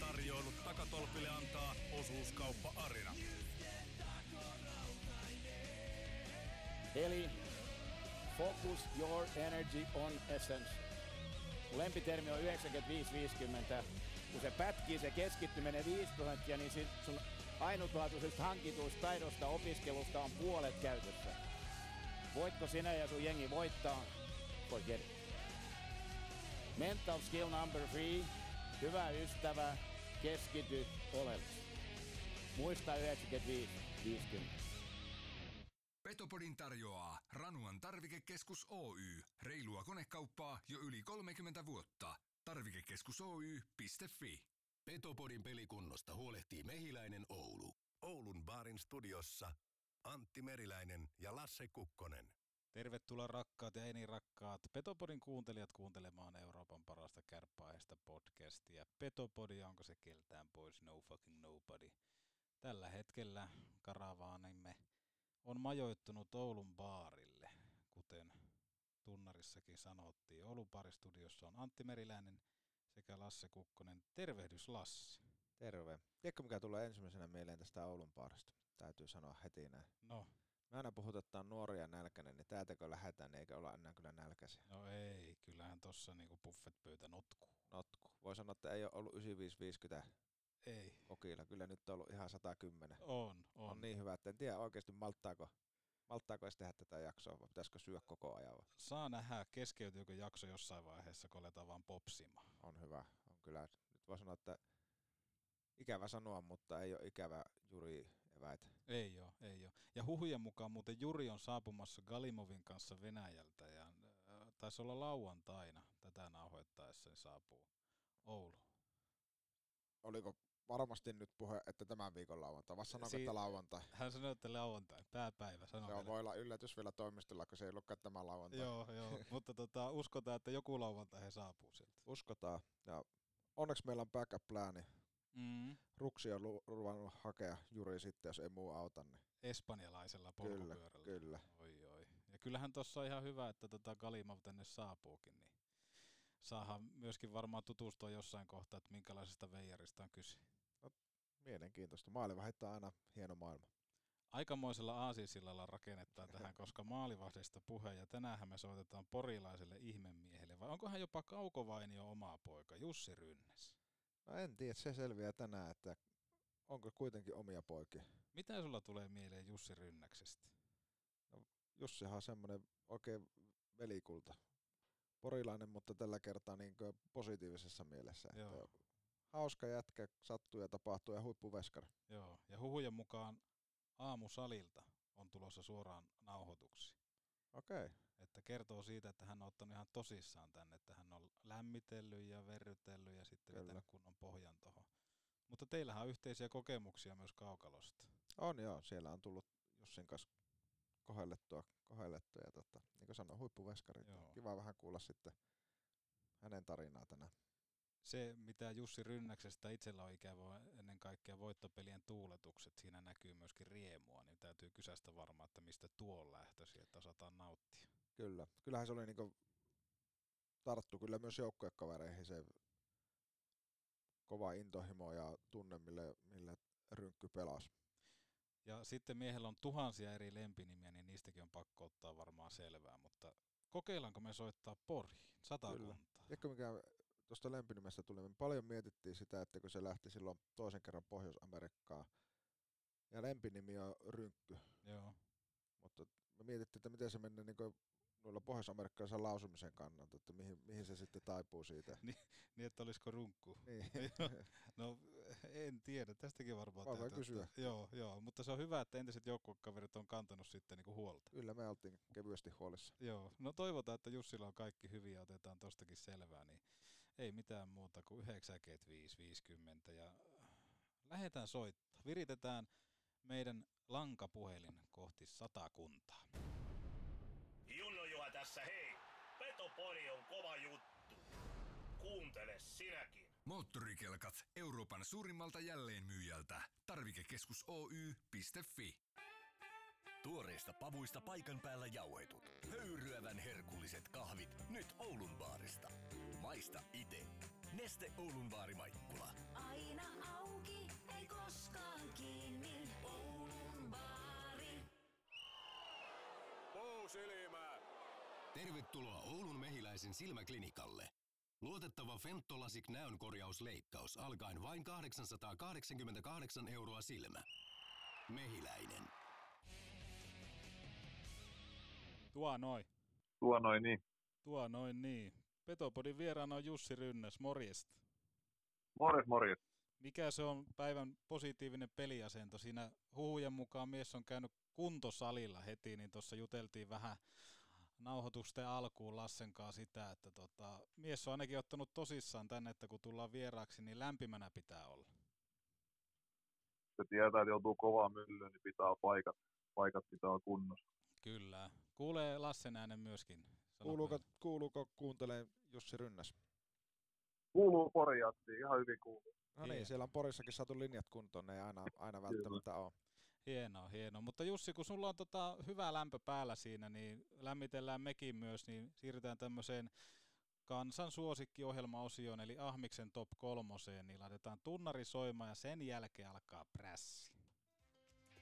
Tarjoilut takatolpille antaa osuuskauppa Arina. Eli focus your energy on essence. Lempitermi on 95-50. Kun se pätkii, se keskittyminen 5%, niin sun ainutlaatuisesta hankituista taidosta opiskelusta on puolet käytössä. Voitko sinä ja sun jengi voittaa? Forget it. Mental skill number 3. Hyvä ystävä, keskity olevaksi. Muista 95-50. Petopodin tarjoaa Ranuan tarvikekeskus Oy. Reilua konekauppaa jo yli 30 vuotta. Tarvikekeskus Oy.fi. Petopodin pelikunnosta huolehtii Mehiläinen Oulu. Oulun baarin studiossa Antti Meriläinen ja Lasse Kukkonen. Tervetuloa rakkaat ja eni rakkaat Petopodin kuuntelijat kuuntelemaan Euroopan parasta kärppäaiheista podcastia. Petopodi, onko se keltään pois? No fucking nobody. Tällä hetkellä karavaanimme on majoittunut Oulun baarille, kuten tunnarissakin sanottiin. Oulun baaristudiossa on Antti Meriläinen sekä Lasse Kukkonen. Tervehdys Lassi. Terve. Tiedätkö mikä tulee ensimmäisenä mieleen tästä Oulun baarista? Täytyy sanoa heti näin. No. Me aina puhutetaan nuoria nälkäinen, niin täältä kun lähdetään, niin eikä olla enää kyllä nälkäisiä. No ei, kyllähän tossa niinku buffetpöytä notkuu. Voi sanoa, että ei ole ollut 95-50. Ei. Kokilla. Kyllä nyt on ollut ihan 110. On. On niin hyvä, että en tiedä oikeasti malttaako edes tehdä tätä jaksoa, vai pitäisikö syödä koko ajan? Vai? Saa nähdä, keskeytyykö jakso jossain vaiheessa, kun aletaan vaan popsimaan. On hyvä. On kyllä. Nyt voi sanoa, että ikävä sanoa, mutta ei ole ikävä Juri eväitä. Ei ole. Ja huhujen mukaan muuten Juri on saapumassa Galimovin kanssa Venäjältä, ja taisi olla lauantaina tätä nauhoittaessa, niin saapuu Ouluun. Oliko varmasti nyt puhe, että tämän viikon lauantai, vai sanoiko, että lauantai? Hän sanoi, että lauantai, pääpäivä. Se on, voi olla yllätys vielä toimistolla, kun se ei ollutkaan tämä lauantai. Joo, mutta uskotaan, että joku lauantai he saapuu sieltä. Uskotaan, ja onneksi meillä on backup-plääni. Ruksi on ruvannut hakea Juri sitten, jos ei muu auta. Niin. Espanjalaisella polkupyörällä. Kyllä. Oi. Ja kyllähän tuossa on ihan hyvä, että Galimov tänne saapuukin, niin saahan myöskin varmaan tutustua jossain kohtaa, että minkälaisesta veijarista on kyse. No, mielenkiintoista. Maalivahdetta on aina hieno maailma. Aikamoisella aasinsillalla rakennetaan tähän, koska maalivahdista puhe, ja tänäänhän me soitetaan porilaiselle ihmemiehelle. Vai onkohan jopa Kaukovainio oma poika, Jussi Rynnäs? No en tiedä, se selviää tänään, että onko kuitenkin omia poikia. Mitä sulla tulee mieleen Jussi Rynnäksestä? No, Jussihan on semmoinen oikein velikulta. Porilainen, mutta tällä kertaa niin positiivisessa mielessä. Että hauska jätkä, sattuu ja tapahtuu ja huippuveskari. Joo, ja huhujen mukaan aamusalilta on tulossa suoraan nauhoituksi. Okei. Että kertoo siitä, että hän on ottanut ihan tosissaan tänne, että hän on lämmitellyt ja verrytellyt ja sitten vetänyt kunnon pohjan tohon. Mutta teillähän on yhteisiä kokemuksia myös kaukalosta. On joo, siellä on tullut Jussin kanssa kohellettua ja niin kuin sanoin, huippuveskari. Kiva vähän kuulla sitten hänen tarinaa tänään. Se, mitä Jussi Rynnäksestä itsellä on ikävä, ennen kaikkea voittopelien tuuletukset, siinä näkyy myöskin riemua, niin täytyy kysästä varmaan, että mistä tuo on lähtösi, että osataan nauttia. Kyllä, kyllähän se oli niin kuin tarttu kyllä myös joukkuekavereihin se kova intohimo ja tunne, millä Rynkky pelasi. Ja sitten miehellä on tuhansia eri lempinimiä, niin niistäkin on pakko ottaa varmaan selvää, mutta kokeillaanko me soittaa Poriin, Satakuntaa? Tiedätkö mikä tuosta lempinimestä tuli, me paljon mietittiin sitä, että kun se lähti silloin toisen kerran Pohjois-Amerikkaan ja lempinimi on Rynkky. Joo. Mutta me mietittiin, että miten se meni niin noilla pohjois-amerikkalaisen lausumisen kannalta, että mihin se sitten taipuu siitä. Niin, että olisiko runkku. Niin. No en tiedä, tästäkin varmaan täytyy. Vaan kysyä. Joo, mutta se on hyvä, että entiset joukkuekaverit on kantanut sitten niin kuin huolta. Kyllä, me oltiin kevyesti huolissa. Joo, no toivotaan, että Jussilla on kaikki hyviä, otetaan tostakin selvää, niin ei mitään muuta kuin 95 50 ja lähdetään soittaa. Viritetään meidän lankapuhelin kohti Satakuntaa. Junno Juha tässä, hei! Petopori on kova juttu. Kuuntele sinäkin. Moottorikelkat Euroopan suurimmalta jälleenmyyjältä. Tarvikekeskus Oy.fi. Tuoreista pavuista paikan päällä jauhetut. Höyryävän herkulliset kahvit nyt Oulun baarista. Maista ite. Neste Oulun baarimaikkula. Aina auki, ei koskaan kiinni. Oulun baari. Puusilmä! Tervetuloa Oulun Mehiläisen silmäklinikalle. Luotettava Femtolasik näönkorjausleikkaus alkaen vain 888 € silmä. Mehiläinen. Tuo noin niin. Petopodin vieraana on Jussi Rynnäs, morjesta. Morjes. Mikä se on päivän positiivinen peliasento? Siinä huhujen mukaan mies on käynyt kuntosalilla heti, niin tuossa juteltiin vähän nauhoitusten alkuun Lassen kanssa sitä, että mies on ainakin ottanut tosissaan tänne, että kun tullaan vieraaksi, niin lämpimänä pitää olla. Se tietää, että joutuu kovaa myllyyn, niin pitää paikat pitää kunnossa. Kyllä. Kuulee Lassen äänen myöskin. Kuuluuko kuuntelee Jussi Rynnäs? Kuuluu Poriatti, ihan hyvin kuuluu. No niin, siellä on Porissakin saatu linjat kuntoon, ne ei aina välttämättä ole. Hienoa. Mutta Jussi, kun sulla on hyvä lämpö päällä siinä, niin lämmitellään mekin myös, niin siirrytään tämmöiseen kansan suosikkiohjelmaosioon, eli Ahmiksen top kolmoseen, niin laitetaan tunnari soimaan ja sen jälkeen alkaa prässi.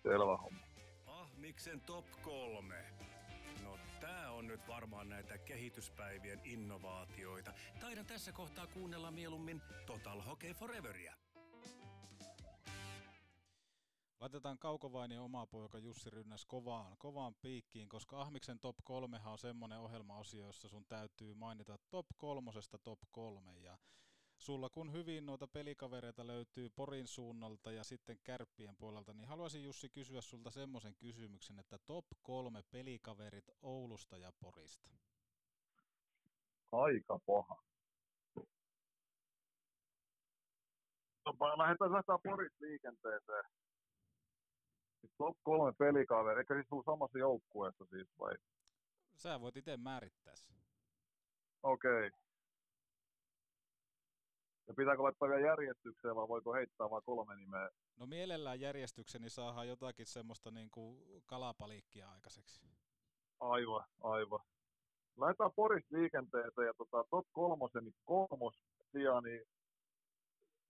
Selvä homma. Ahmiksen top 3. No tää on nyt varmaan näitä kehityspäivien innovaatioita. Taidan tässä kohtaa kuunnella mieluummin Total Hockey Foreveria. Laitetaan Kaukovainen oma poika Jussi Rynnäs kovaan piikkiin, koska Ahmiksen top 3 on semmoinen ohjelmaosio, jossa sun täytyy mainita top 3:sta top 3. Ja sulla kun hyvin noita pelikavereita löytyy Porin suunnalta ja sitten Kärppien puolelta, niin haluaisin Jussi kysyä sulta semmoisen kysymyksen, että top 3 pelikaverit Oulusta ja Porista. Aika paha. Lähdetään Porista liikenteeseen. Top 3 pelikaveri, eikä siis tule samassa joukkueessa siis vai? Sä voit itse määrittää sen. Okei. Ja pitääkö laittaa vielä järjestykseen vai voiko heittää vain 3 nimeä? No mielellään järjestykseni saadaan jotakin semmoista niin kuin kalapaliikkia aikaiseksi. Aivan. Lähdetään Porista liikenteeseen ja top 3:n niin 3. sija, niin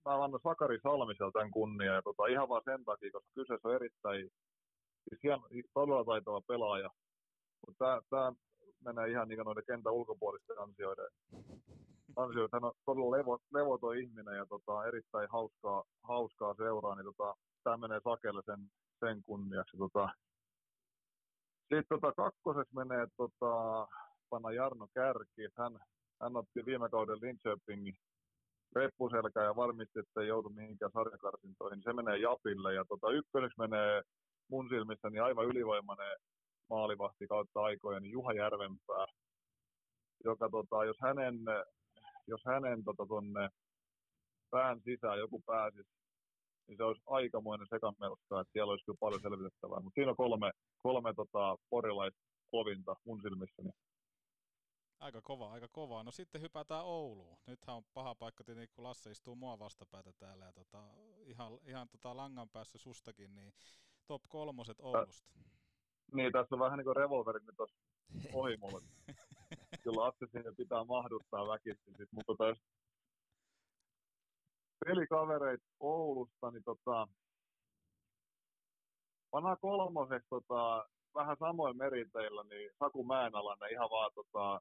mä annan Sakari Salmisella tämän kunnian ja ihan vaan sen takia, koska kyseessä on erittäin todella taitava pelaaja. Mutta tämä menee ihan niin kuin noiden kentän ulkopuolisten ansioita. Hän on todella levoton ihminen ja erittäin hauskaa seuraa, niin tämä menee Sakelle sen kunniaksi. Sitten kakkoseksi menee pana Jarno Kärki. Hän otti viime kauden Linköpingin reppuselkää ja varmisti, että ei joudu mihinkään sarjakarsintoihin. Se menee Japille ja ykköseksi menee mun silmissäni aivan ylivoimainen maalivahti kautta aikojen niin Juha Järvenpää, joka jos hänen tonne pään sisään joku pääsisi, niin se olisi aikamoinen sekamelska, että siellä olisi kyllä paljon selvitettävää. Mutta siinä on kolme porilaiskovinta mun silmissäni. Aika kovaa. No sitten hypätään Ouluun. Nythän on paha paikka tietenkin, kun Lasse istuu mua vastapäätä täällä. Ja ihan langan päässä sustakin, niin top 3:st Oulusta. Niin, tässä on vähän niin kuin revolverit nyt tuossa ohi mulle. Kyllä Lasse siihen pitää mahduttaa väkisin. Mutta jos pelikavereit Oulusta, niin pannaan 3:seksi vähän samoin meriteillä, niin Saku Mäenalainen ihan vaan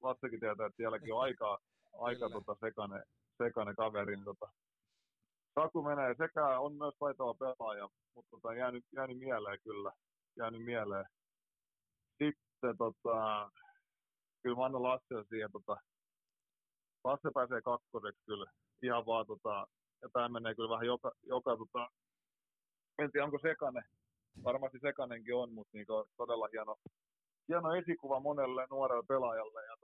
Lassekin tietää, että sielläkin on aika sekainen kaveri. Niin Saku menee sekä, on myös taitava pelaaja, mutta jäänyt mieleen kyllä. sitten kyllä mä annan Lasselle siihen, Lasse pääsee kakkoseksi kyllä ihan vaan, ja tämä menee kyllä vähän joka en tiedä onko sekainen, varmasti sekainenkin on, mutta niin todella hieno esikuva monelle nuorelle pelaajalle, ja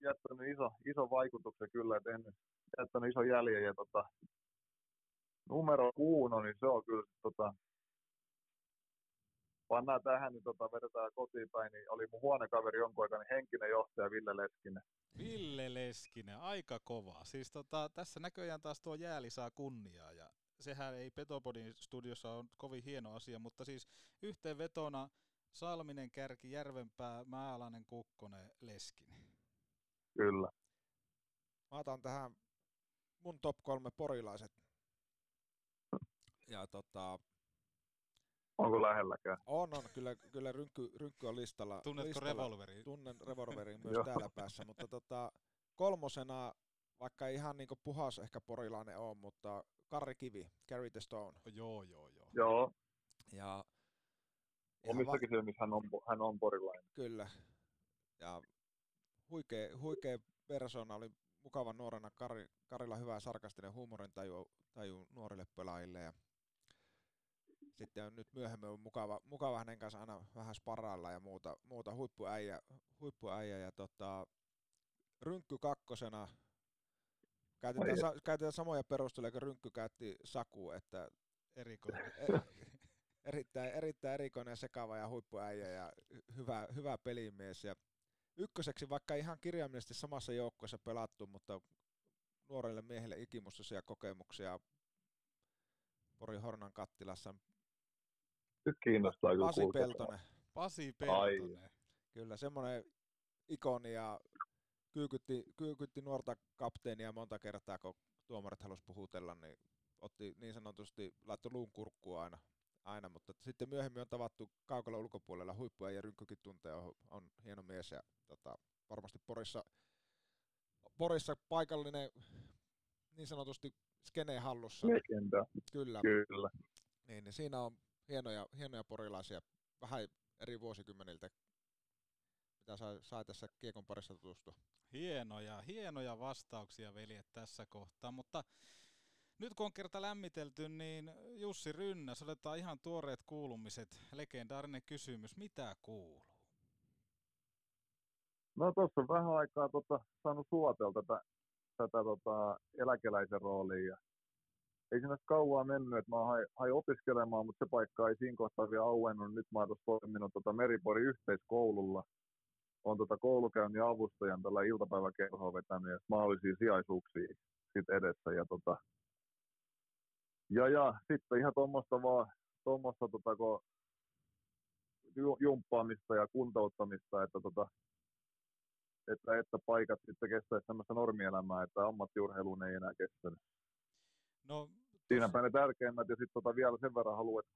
jättänyt iso vaikutuksen kyllä, että en jättänyt ison jäljen, ja numero 6, niin se on kyllä pannaan tähän, niin vedetään kotiin päin, niin oli mun huonekaveri jonkun aikaa, niin henkinen johtaja Ville Leskinen. Ville Leskinen, aika kova. Siis tässä näköjään taas tuo jääli saa kunniaa, ja sehän ei Petopodin studiossa on kovin hieno asia, mutta siis yhteenvetona Salminen, Kärki, Järvenpää, Mäenalainen, Kukkonen, Leskinen. Kyllä. Mä otan tähän mun top 3 porilaiset. Ja onko lähelläkään? On, kyllä rynkky on listalla. Tunnetko revolveriin? Tunnen revolveriin myös täällä päässä, mutta kolmosena, vaikka ihan niinku puhas ehkä porilainen on, mutta Karri Kivi, Carry the Stone. Joo. Ja omissa kysymyksissä hän on porilainen. Kyllä. Ja huikea persona, oli mukava nuorena, Karilla hyvä sarkastinen huumorintaju nuorille pelaajille, ja sitten on nyt myöhemmin on mukava hänen kanssa aina vähän sparrailla ja muuta huippuäijä ja Rynkky kakkosena. Käytetään samoja perusteluja kuin Rynkky käytti Saku, että erikoinen. Erittäin erikoinen, sekava ja huippuäijä ja hyvä pelimies, ja ykköseksi, vaikka ihan kirjaimellisesti samassa joukkueessa pelattu, mutta nuorelle miehelle ikimuistoisia kokemuksia Porin Hornan kattilassa. Nyt kiinnostaa kyllä Pasi Peltonen. Kyllä, semmoinen ikoni, ja kyykytti nuorta kapteenia monta kertaa, kun tuomarit halusi puhutella, niin otti niin sanotusti, laittoi luun kurkkuun aina, mutta sitten myöhemmin on tavattu kaukalla ulkopuolella huippua, ja Rynkkykin tuntee, on hieno mies, ja varmasti Porissa paikallinen niin sanotusti skene hallussa. Legenda. Kyllä. Niin, siinä on hienoja porilaisia, vähän eri vuosikymmeniltä, mitä sai tässä Kiekon parissa tutustua. Hienoja vastauksia, veljet, tässä kohtaa, mutta nyt kun on kerta lämmitelty, niin Jussi Rynnäs, otetaan ihan tuoreet kuulumiset. Legendaarinen kysymys, mitä kuuluu? No tuossa on vähän aikaa saanut suotella tätä eläkeläisen roolia. Ja ei siinä kauan mennyt, että mä hain opiskelemaan, mutta se paikka ei siinä kohtaa vielä auennut. Nyt mä oon tuossa toiminut Meriporin yhteiskoululla. Olen koulukäynnin avustajan tällä iltapäiväkerhoa vetänyt, ja mä olin siinä sijaisuuksia sit edessä. Ja sitten ihan tuommoista jumppaamista ja kuntouttamista, että paikat sitten kestäisi tämmöistä normielämää, että ammattiurheiluun ei enää kestänyt. No, siinäpä ne tärkeimmät, ja sitten vielä sen verran haluan, että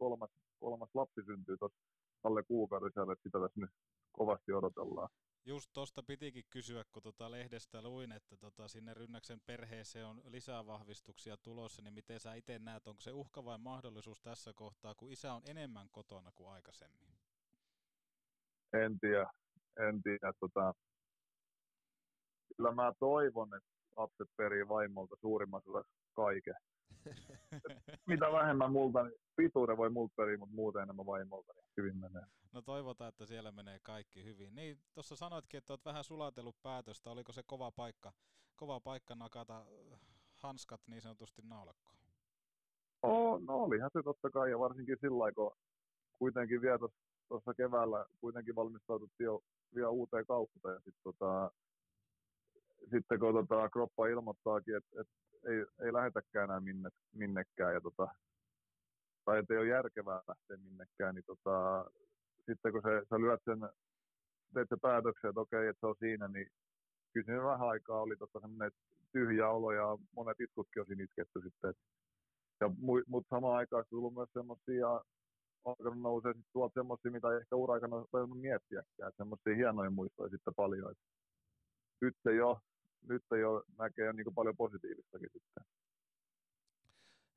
kolmas lapsi syntyy tuossa alle kuukaudessa, että sitä tässä nyt kovasti odotellaan. Just tuosta pitikin kysyä, kun lehdestä luin, että sinne Rynnäksen perheeseen on lisää vahvistuksia tulossa, niin miten sä itse näet, onko se uhka vai mahdollisuus tässä kohtaa, kun isä on enemmän kotona kuin aikaisemmin? En tiedä. Kyllä mä toivon, että lapset perii vaimolta suurimmassa osassa kaiken. Mitä vähemmän multa, niin pituuden voi multa periä, mutta muuten enemmän vaimolta, niin hyvin menee. No toivotaan, että siellä menee kaikki hyvin. Niin, tuossa sanoitkin, että olet vähän sulatellut päätöstä. Oliko se kova paikka nakata hanskat niin sanotusti naulakkoon? No olihan se totta kai, ja varsinkin sillä lailla, kun kuitenkin vielä tuossa keväällä valmistauduttiin jo vielä uuteen kautta, ja sitten sitten kun kroppa ilmoittaakin, että ei lähetäkään enää minnekään, ja tai ettei ole järkevää lähteä minnekään, niin sitten kun sä lyöt sen, teet se päätöksen, että okei, että se on siinä, niin kyllä vähän aikaa oli semmoinen tyhjä olo, ja monet itkutkin on siinä itketty sitten. Mutta samaan aikaan on tullut myös semmoisia, alkanut nousee sitten tuolta semmoisia, mitä ei ehkä ura-aikana ole miettiäkään, että semmoisia hienoja muistoja sitten paljon. Nyt ei ole näkee niin paljon positiivistakin sitten.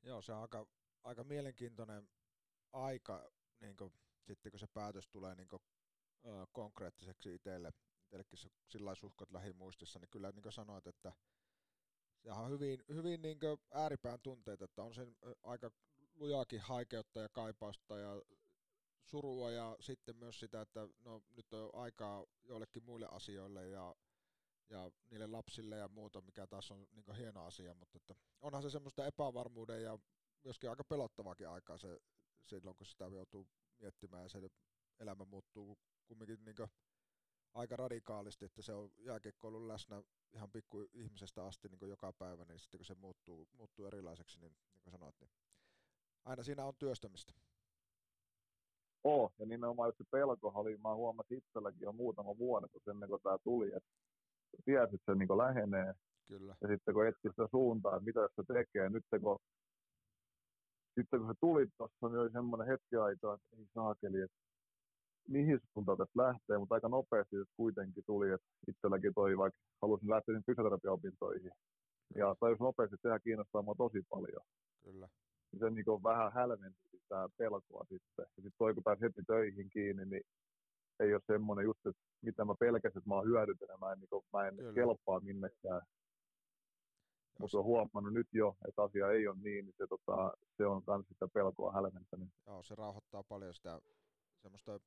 Joo, se on aika mielenkiintoinen aika, niin kun se päätös tulee niin konkreettiseksi itsellekin sillä suhkot lähimuistissa, niin kyllä niin kuin sanoit, että sehän on hyvin niin kuin ääripään tunteet, että on sen aika lujaakin haikeutta ja kaipausta ja surua ja sitten myös sitä, että no, nyt on aikaa joillekin muille asioille ja niille lapsille ja muuta, mikä taas on niin kuin hieno asia, mutta että onhan se semmoista epävarmuuden ja myöskin aika pelottavaakin aikaa se silloin, kun sitä joutuu miettimään ja se elämä muuttuu kumminkin niin kuin aika radikaalisti, että se on jääkiekkoilun läsnä ihan pikku ihmisestä asti niin kuin joka päivä, niin sitten kun se muuttuu erilaiseksi, niin kuin sanoit, niin aina siinä on työstämistä. Ja nimenomaan se pelkohan oli, mä huomasin itselläkin jo muutama vuoden, ennen kuin tämä tuli, että tiesit, että se niin kuin lähenee. Kyllä. Ja sitten kun etsi sitä suuntaa, että mitä se tekee, sitten kun se tuli tuossa, niin oli semmoinen hetki aikaa, että ei saakeli, että mihin suuntaan tästä lähtee, mutta aika nopeasti kuitenkin tuli, että itselläkin toi, vaikka halusin lähteä sinne fysioterapiaopintoihin. Ja tajus nopeasti, että sehän kiinnostaa mua tosi paljon. Kyllä. Ja se niin vähän hälventi sitä pelkoa sitten. Ja sitten toi, kun pääsi heti töihin kiinni, niin ei ole semmoinen just, että mitä mä pelkäsin, että mä oon hyödytönä, mä en kelpaa minnekään. Mutta olen huomannut nyt jo, että asia ei ole niin, niin se on myös sitä pelkoa hälventänyt. Joo, se rauhoittaa paljon sitä semmoista,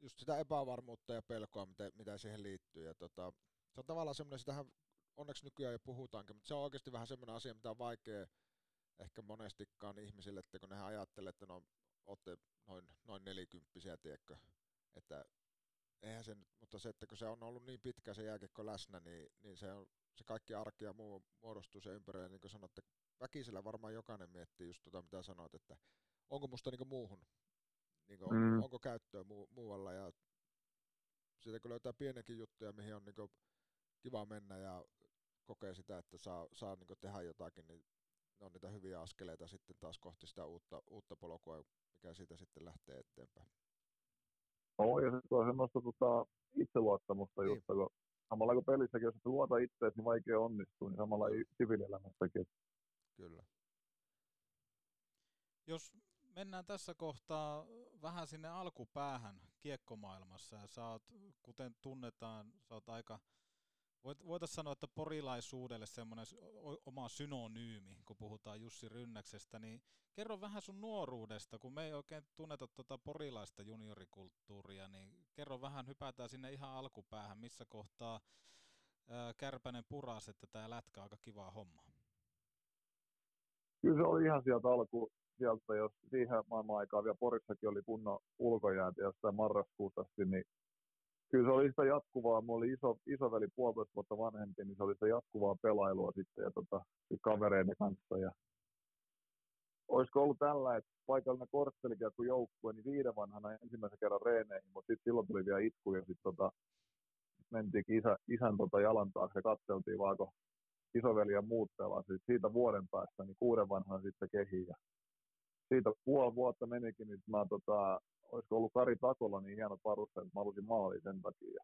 just sitä epävarmuutta ja pelkoa, mitä siihen liittyy. Ja se on tavallaan semmoinen, sitähän onneksi nykyään jo puhutaankin, mutta se on oikeasti vähän semmoinen asia, mitä on vaikea ehkä monestikaan ihmisille, että kun nehän ajattelee, että no olette noin nelikymppisiä, tiedätkö, että eihän se nyt, mutta se, että kun se on ollut niin pitkä se jääkiekko läsnä, niin se on se kaikki arki ja muu muodostuu sen ympärille, niin kuin sanotte, väkisellä varmaan jokainen miettii just mitä sanoit, että onko musta niin kuin muuhun, niin kuin onko käyttöä muualla, ja siitä kun löytää pieniäkin juttuja, mihin on niin kuin kiva mennä ja kokee sitä, että saa niin kuin tehdä jotakin, niin ne on niitä hyviä askeleita sitten taas kohti sitä uutta polkua, mikä siitä sitten lähtee eteenpäin. Ja se on semmoista itseluottamusta niin. Just, kun samalla kuin pelissäkin, jos et luota itseäsi, niin vaikea onnistuu, niin samalla siviilielämässäkin. Kyllä. Jos mennään tässä kohtaa vähän sinne alkupäähän kiekkomaailmassa, ja sä oot, kuten tunnetaan, sä oot aika, voitaisiin sanoa, että porilaisuudelle semmoinen oma synonyymi, kun puhutaan Jussi Rynnäksestä, niin kerro vähän sun nuoruudesta, kun me ei oikein tunneta porilaista juniorikulttuuria, niin kerro vähän, hypätään sinne ihan alkupäähän, missä kohtaa Kärpänen purasi, että tämä lätkä on aika kivaa hommaa. Kyllä se oli ihan sieltä sieltä, jos siihen maailman aikaan vielä Porissakin oli kunnon ulkojäätä ja sitä marraskuuta asti, niin kyllä se oli sitä jatkuvaa. Mulla oli isoveli 1,5 vuotta vanhempi, niin se oli sitä jatkuvaa pelailua sitten ja kavereiden kanssa. Ja olisiko ollut tällä, että paikallinen korttelikiekko joukkue, niin 5 vanhana ensimmäisen kerran reeneihin, mutta sitten silloin tuli vielä itku ja sitten mentiinkin isän jalan taakse ja katseltiin vaan, kun isoveli ja muut pelasi. Siitä vuoden päästä, niin 6 vanhana sitten kehiin. Siitä 5,5 vuotta menikin, niin mä olisiko ollut Kari Takolla niin hieno parusta, että mä halusin maaliin sen takia.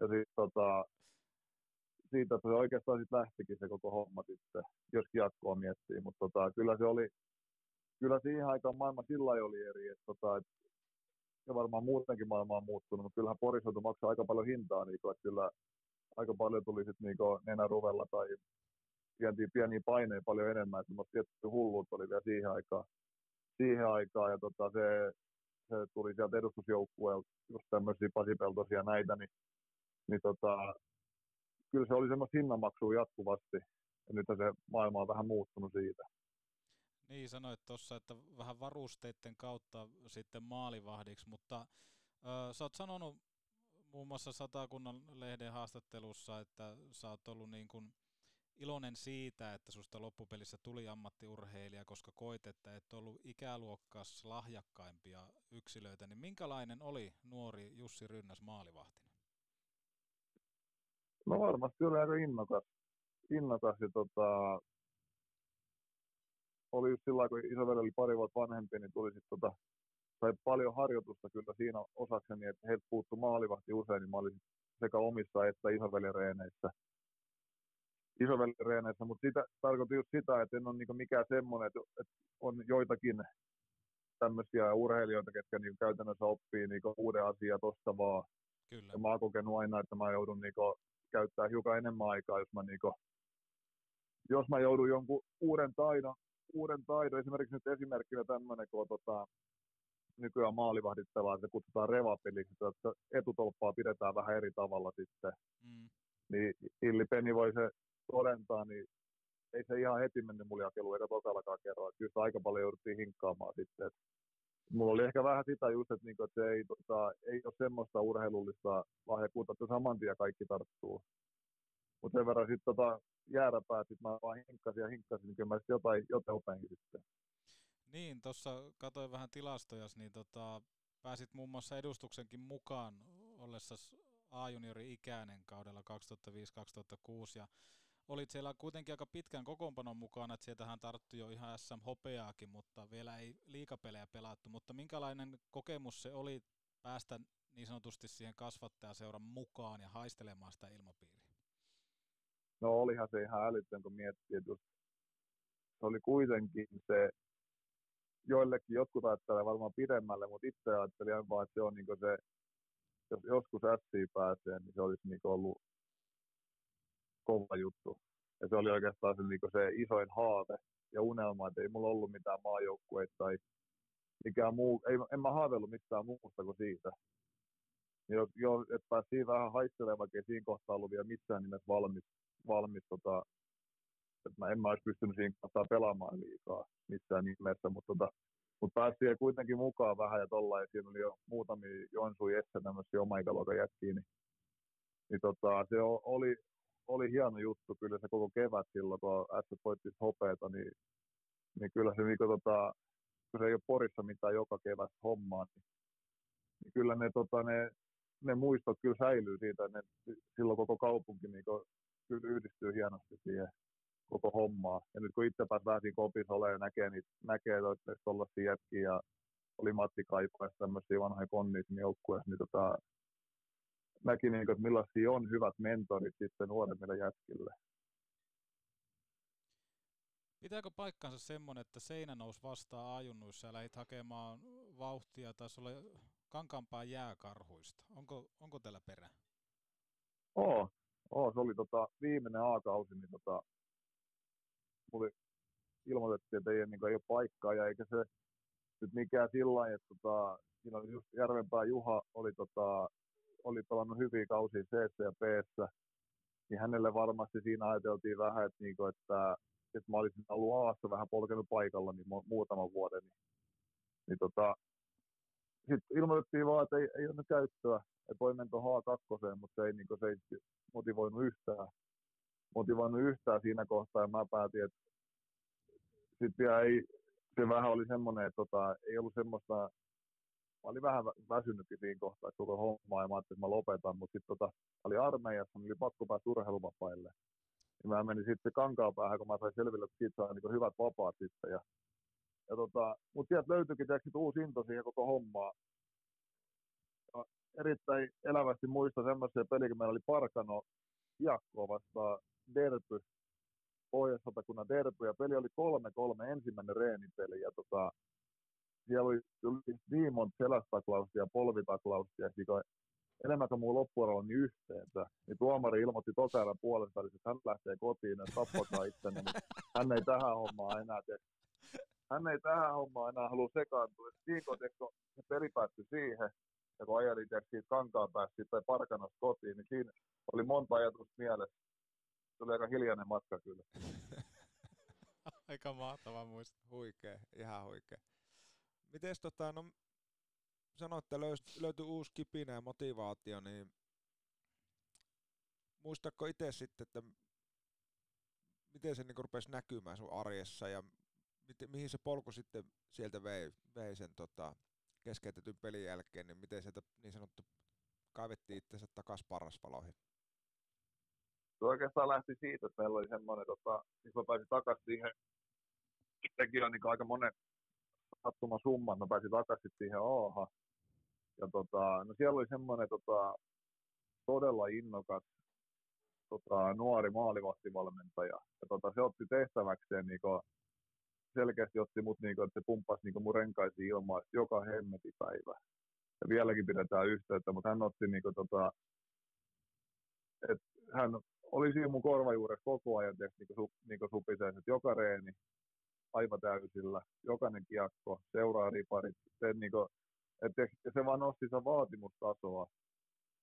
Ja sitten siitä se oikeastaan sit lähtikin se koko homma sitten, jos kiekkoa miettii. Mutta kyllä siihen aikaan maailma sillä lailla oli eri. Ja varmaan muutenkin maailma on muuttunut, mutta kyllähän poriseutu maksaa aika paljon hintaa. Niin kyllä aika paljon tuli sitten niin nenäruvella tai pieniä paineja paljon enemmän. Mutta tietysti hulluutta oli vielä siihen aikaan. Ja se tuli sieltä edustusjoukkueelta, just tämmöisiä Pasi Peltosia näitä, kyllä se oli semmoista hinnanmaksua jatkuvasti, ja nythän se maailma on vähän muuttunut siitä. Niin, sanoit tuossa, että vähän varusteiden kautta sitten maalivahdiksi, mutta sä oot sanonut muun muassa Satakunnan lehden haastattelussa, että sä oot ollut niin kuin iloinen siitä, että susta loppupelissä tuli ammattiurheilija, koska koit, että et ollut ikäluokkas lahjakkaimpia yksilöitä, niin minkälainen oli nuori Jussi Rynnäs maalivahtina? No varmasti oli aika innokas ja oli just sillä, kun isoveli oli 2 vuotta vanhempi, niin tuli sit sai paljon harjoitusta kyllä siinä osakseni, että heiltä puuttui maalivahti usein, niin mä olin sekä omissa että isovelireeneissä. Isovelireeneissä, mutta sitä tarkoitin just sitä, että en ole mikään semmoinen, että on joitakin tämmöisiä urheilijoita, ketkä niin käytännössä oppii niin uuden asian tosta vaan. Kyllä. Ja mä oon kokenut aina, että mä joudun niin käyttää hiukan enemmän aikaa, jos mä joudun jonkun uuden taidon, esimerkiksi nyt esimerkkinä tämmöinen, kun nykyään maalivahdit pelaa, se kutsutaan revapeliksi, että etutolppaa pidetään vähän eri tavalla sitten. Mm. Niin Illi Peni voi se todentaa, niin ei se ihan heti mennyt mulle jakeluun, eikä tokallakaan kerran. Just aika paljon jouduttiin hinkkaamaan sitten. Et mulla oli ehkä vähän sitä just, että, niinku, että se ei, ei ole semmoista urheilullista lahjakuutta, että saman tien kaikki tarttuu. Mutta sen verran sitten jääräpäät, sit mä vaan hinkkasin, niin kyllä mä sitten jotain opinkin sitten. Niin, tuossa katsoin vähän tilastoja, niin pääsit muun muassa edustuksenkin mukaan ollessasi A-juniorin ikäinen kaudella 2005-2006 ja olit siellä kuitenkin aika pitkän kokoonpanon mukana, että sieltähän tarttui jo ihan SM-hopeaakin, mutta vielä ei liigapelejä pelattu, mutta minkälainen kokemus se oli päästä niin sanotusti siihen kasvattajaseuran mukaan ja haistelemaan sitä ilmapiiriä? No olihan se ihan älytön, kun miettii, että se oli kuitenkin se, joillekin jotkut ajattelee varmaan pidemmälle, mutta itse ajattelin vaan, että se on niin se, jos joskus ässiin pääsee, niin se olisi niin ollut kova juttu. Ja se oli oikeastaan se, niin se isoin haave ja unelma, että ei mulla ollut mitään maajoukkueita tai mikään muu, en mä haaveillut mitään muusta kuin siitä. Niin jos et pääsi vähän haistelemaan, vaikka ei siinä kohtaa ollut vielä missään nimessä valmis että mä en mä olisi pystynyt siinä kohtaa pelaamaan liikaa missään nimessä, mutta pääsi kuitenkin mukaan vähän ja tollain. Siinä oli jo muutamia Joensuun Jesse tämmöisiä oman ikäluokan jätkiä, niin se oli hieno juttu kyllä se koko kevät silloin, kun Ässät voitti hopeata, niin kyllä se, kun se ei ole Porissa mitään joka kevät hommaa, niin kyllä ne muistot kyllä säilyy siitä, silloin koko kaupunki niin kyllä yhdistyy hienosti siihen koko hommaa. Ja nyt kun itse pääsi vähän siinä kopissa olemaan ja näkee tollaisia jätkiä ja oli Matti Kaipaista tämmöisiä vanhoja konniitin joukkueessa, niin näki, niin, että millaisia on hyvät mentorit sitten nuoremmille jätkille. Pitääkö paikkansa semmoinen, että seinä nousi vastaan ajunnuissa ja lähdit hakemaan vauhtia tai sulle Kankaanpää jääkarhuista? Onko tällä perää? Oo, se oli viimeinen A-kausi, niin mulle ilmoitettiin, että ei ole paikkaa ja eikä se nyt mikään sillain, että siinä oli just Järvenpää Juha oli pelannut hyviä kausia C-ssä ja B-ssä, niin hänelle varmasti siinä ajateltiin vähän, että mä olisin ollut A-ssa vähän polkenut paikalla niin muutaman vuoden. Sitten ilmoitettiin vaan, että ei ole käyttöä, että voi mennä H2, mutta se ei motivoinut yhtään siinä kohtaa, ja mä päätin, että sitten se vähän oli semmoinen, että ei ollut semmoista. Mä olin vähän väsynytkin siinä kohtaa, että koko hommaa, ja mä ajattelin, että mä lopetan, mutta sitten oli armeijassa, niin oli pakko päästä urheiluvapaille. Ja mä menin sitten Kankaanpäähän, kun mä sain selville, että siitä saa niin hyvät vapaat sitten. Mutta sieltä löytyikin uusi into siihen koko hommaa. Ja erittäin elävästi muistan semmoisia peliä, kun meillä oli Parkano Kiekkoa vastaan derby, Pohjois-Satakunnan derby, ja peli oli 3-3 ensimmäinen reenipeli, ja siellä oli niin monta selästaklausia ja polvitaklausia, joka enemmän kuin muu loppuaralla niin yhteensä. Niin tuomari ilmoitti tokailla puolesta, että hän lähtee kotiin ja tappakaa itsenne, niin hän ei tähän hommaan enää halua sekaantua. Kun se peli päättyi siihen, ja kun ajelin siitä Kankaanpäästä tai Parkanosta kotiin, niin siinä oli monta ajatusta mielessä. Se oli aika hiljainen matka kyllä. Aika mahtava muista. Huikea, ihan huikea. Mites sanoit, että löytyi uusi kipinä ja motivaatio, niin muistatko itse sitten, että miten se niinku rupesi näkymään sun arjessa ja mihin se polku sitten sieltä vei sen keskeytetyn pelin jälkeen, niin miten sieltä niin sanottu kaivettiin itsensä takaisin parraspaloihin? Se oikeastaan lähti siitä, että meillä oli semmoinen, niin kun mä pääsin takaisin siihen, sekin on niin aika monen sattuma summa, että mä pääsin takaisin siihen A:han. Ja no siellä oli semmoinen todella innokas nuori maalivahtivalmentaja. Ja se otti tehtäväkseen niin selkeästi otti mut niin kuin, että se pumppasi niin kuin mun renkaisiin ilmaa joka hemmeti päivä. Ja vieläkin pidetään yhteyttä, mutta hän otti niin kuin, että hän oli siinä mun korvajuuressa koko ajan niin kuin supiseen, että joka reeni aivan täysillä, jokainen kiekko, seuraa riparit, niin kuin, että se vaan nosti sen vaatimustasoa.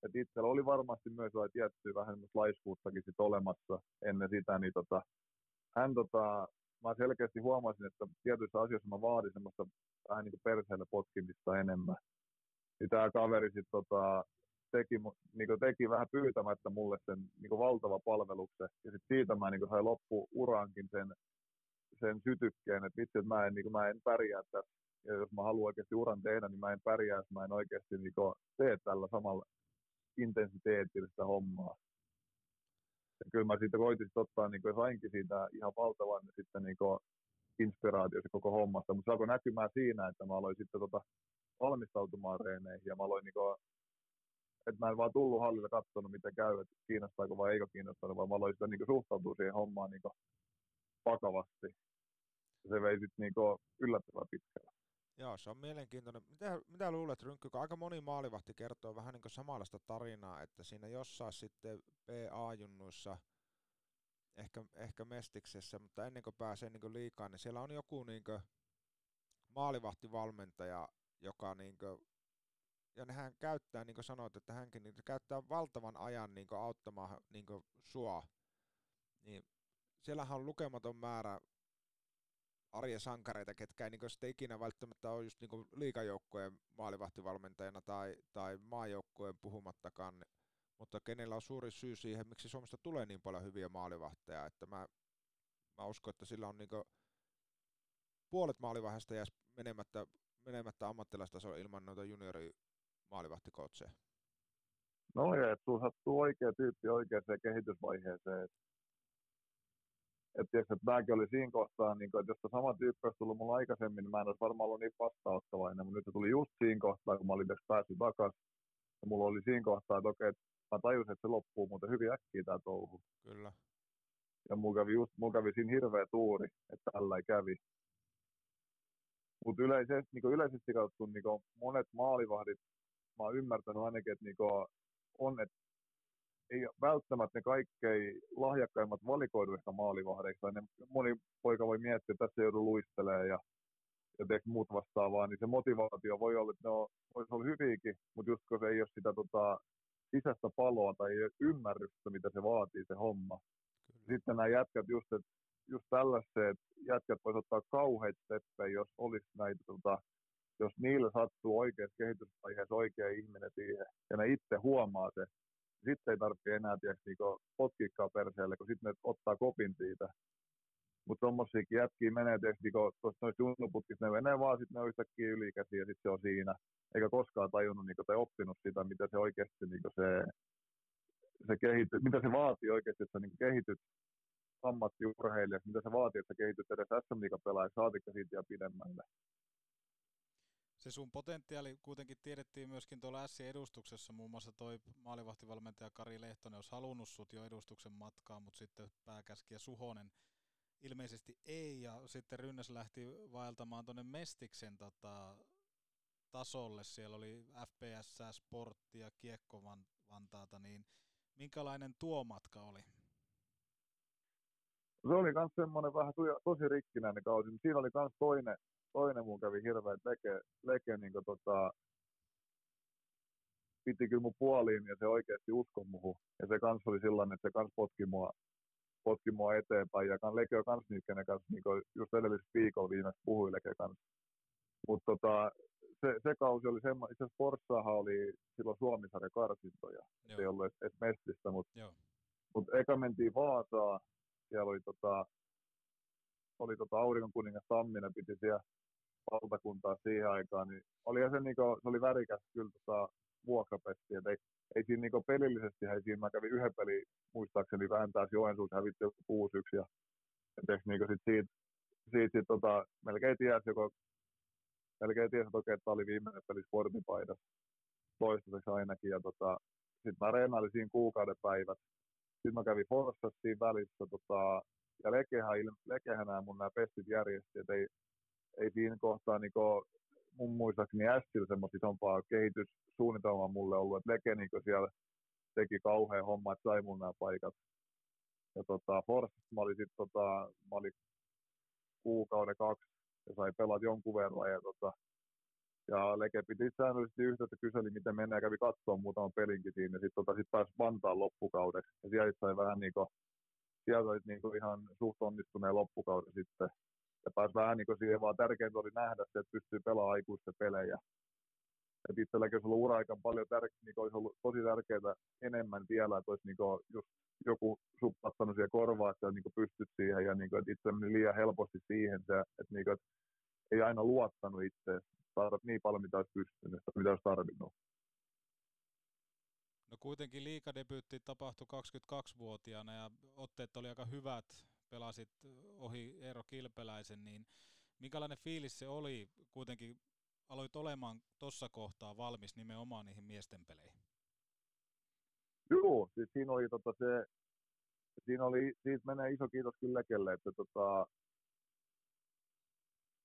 Et itsellä oli varmasti myös tiettyä vähän semmoista laiskuuttakin sit olemassa ennen sitä, niin mä selkeästi huomasin, että tietyissä asioissa mä vaadin semmoista vähän niin kuin perseelle potkimista enemmän. Niin tää kaveri sit teki vähän pyytämättä mulle sen niin kuin valtava palveluksen, ja sit siitä mä niin kuin sain loppuurankin sen sytykkeen, että vitsi, että mä en pärjää tässä. Ja jos mä haluan oikeasti uran tehdä, niin mä en pärjää, jos mä en oikeasti niin kuin tee tällä samalla intensiteetillä sitä hommaa. Ja kyllä mä siitä koitin ottaa, niin kuin sainkin siitä ihan valtavan sitten niin kuin inspiraatio koko hommasta, mutta se alkoi näkymään siinä, että mä aloin sitten valmistautumaan reeneihin, ja mä aloin niin kuin, että mä en vaan tullut hallille katsonut, mitä käy, että kiinnostaako vai eikö kiinnostanut, vaan mä aloin sitä niin kuin suhtautua siihen hommaan niin kuin vakavasti. Ja se vei sitten niin kuin yllättävän pitkällä. Joo, se on mielenkiintoinen. Mitä luulet, Rynkky, kun aika moni maalivahti kertoo vähän niin kuin samanlaista tarinaa, että siinä jossain sitten PA-junnuissa, ehkä Mestiksessä, mutta ennen kuin pääsee niin kuin liikaan, niin siellä on joku niin kuin maalivahtivalmentaja, joka niin kuin, ja nehän käyttää, niin kuin sanoit, että hänkin niin käyttää valtavan ajan niin kuin auttamaan niin kuin sua. Niin siellähän on lukematon määrä arjen sankareita, ketkä ei niin sitten ikinä välttämättä ole just niin liigajoukkojen maalivahtivalmentajana tai maajoukkojen puhumattakaan, mutta kenellä on suuri syy siihen, miksi Suomesta tulee niin paljon hyviä maalivahteja, että mä uskon, että sillä on niin puolet maalivahdista jäisi menemättä ammattilaistasolla ilman noita juniori-maalivahtikoutseja. No ja, että sun sattuu oikea tyyppi oikeaan kehitysvaiheeseen. Että tietysti, että tämäkin oli siinä kohtaa, niin kuin, että jos tämä sama tyyppi olisi tullut mulla aikaisemmin, niin mä en olisi varmaan ollut niin vastaanottavainen, mutta nyt se tuli just siinä kohtaa, kun mä olin edes päässyt takaisin. Ja mulla oli siinä kohtaa, että okei, mä tajusin, että se loppuu muuten hyvin äkkiä tää touhu. Kyllä. Ja mulla kävi siinä hirveä tuuri, että tällä ei kävi. Mutta yleisesti katsottuna niin monet maalivahdit, mä oon ymmärtänyt ainakin, että niin on, että ei välttämättä ne kaikkein lahjakkaimmat valikoidu ehkä maalivahdeiksi. Moni poika voi miettiä, että tässä joudu luistelemaan ja tehdä muut vastaavaa, niin se motivaatio voi olla, että ne voisi olla hyviäkin, mutta just kun se ei ole sitä sisäistä paloa tai ei ole ymmärrystä, mitä se vaatii se homma. Sitten nämä jätkät, just tällaiset jätkät voisi ottaa kauheita steppejä, jos olisi näitä, jos niillä sattuu oikeassa kehitysvaiheessa oikea ihminen siihen ja ne itse huomaa se. Sitten ei tarvitse enää potkikkaa perseelle, kun sitten ne ottaa kopin siitä. Mutta tommosiakin jätkiä menee, noista junnuputkista ne menee vaan, sitten ne on yhtäkkiä ylikäsiä ja sitten se on siinä. Eikä koskaan tajunnut tai oppinut sitä, mitä se oikeasti mitä se vaatii oikeasti, että sä kehityt ammattiurheilijaksi, mitä se vaatii, että sä kehityt edes SM-liigapelaajaksi, saatikka siitä ja pidemmälle. Se sun potentiaali kuitenkin tiedettiin myöskin tuolla Ässien edustuksessa, muun muassa toi maalivahtivalmentaja Kari Lehtonen olisi halunnut sut jo edustuksen matkaan, mutta sitten pääkäskijä Suhonen ilmeisesti ei, ja sitten Rynnäs lähti vaeltamaan tuonne Mestiksen tasolle, siellä oli FPS, Sporttia, Kiekko-Vantaata, niin minkälainen tuo matka oli? Se oli myös semmoinen vähän tosi rikkinäinen kausi, mutta siinä oli myös toinen mun kävi hirveän Leke piti kyllä mun puoliin ja se oikeasti uskoi muuhun. Ja se kans oli sellainen, että se kans potki mua eteenpäin. Ja Leke on kans niitä, kenen kans just edellisessä viikolla viimeksi puhui Leke kans. Mutta se kausi oli semmoinen, itse asiassa Forssahan oli silloin Suomisarjan karsintoja. Joo. Ei ollut edes mestistä, mutta eka mentiin Vaasaa. Siellä oli Auringon kuningas Tamminen piti siellä valtakuntaa siihen aikaan, niin oli ihan se oli värikäs kyllä vuokrapesti, että ei siinä pelillisesti, mä kävin yhden pelin muistaakseni vähän taas Joensuussa hävitti 6-1 ja siitä melkein tiesi, että okei, tämä oli viimeinen peli Sportin paidassa toistaiseksi ainakin, ja sitten mä reenailin siinä kuukauden päivät, sitten mä kävin Forssassa siinä välissä Ja Lekehän aamun nämä pestit järjesti, että ei siinä kohtaa niin mun muistaakseni Ässillä semmoista isompaa kehityssuunnitelmaa mulle ollut, että Leke niin siellä teki kauhean homma, että sai mun nämä paikat. Ja Forssassa mä olin sitten kuukauden 2 ja sai pelata jonkun verran. Ja Leke piti säännöllisesti yhteyttä, kyseli miten mennään, kävi katsoa muutaman pelinkin siinä. Ja sitten sit pääsi Vantaan loppukaudeksi. Ja siellä sai vähän niin kuin, ihan suht onnistuneen loppukauden sitten. Ja pääsi vähän niin kuin siihen, vaan tärkeintä oli nähdä se, että pystyy pelaamaan aikuisten pelejä. Et itselläkin olisi ollut ura-aikaan paljon olisi ollut tosi tärkeää enemmän vielä, että olisi niin kuin just joku suppattanut siihen korvaan, että niin kuin pystyt siihen. Ja niin kuin, että itse meni liian helposti siihen, että, niin kuin, että ei aina luottanut itseään niin paljon, mitä olisi pystynyt, mitä olisi tarvinnut. No kuitenkin liigadebyytti tapahtui 22-vuotiaana ja otteet oli aika hyvät. Pelasit ohi Eero Kilpeläisen, niin minkälainen fiilis se oli? Kuitenkin aloit olemaan tuossa kohtaa valmis nimenomaan niihin miesten peleihin. Joo, siis siinä oli siitä menee iso kiitos kyllä Lekelle, että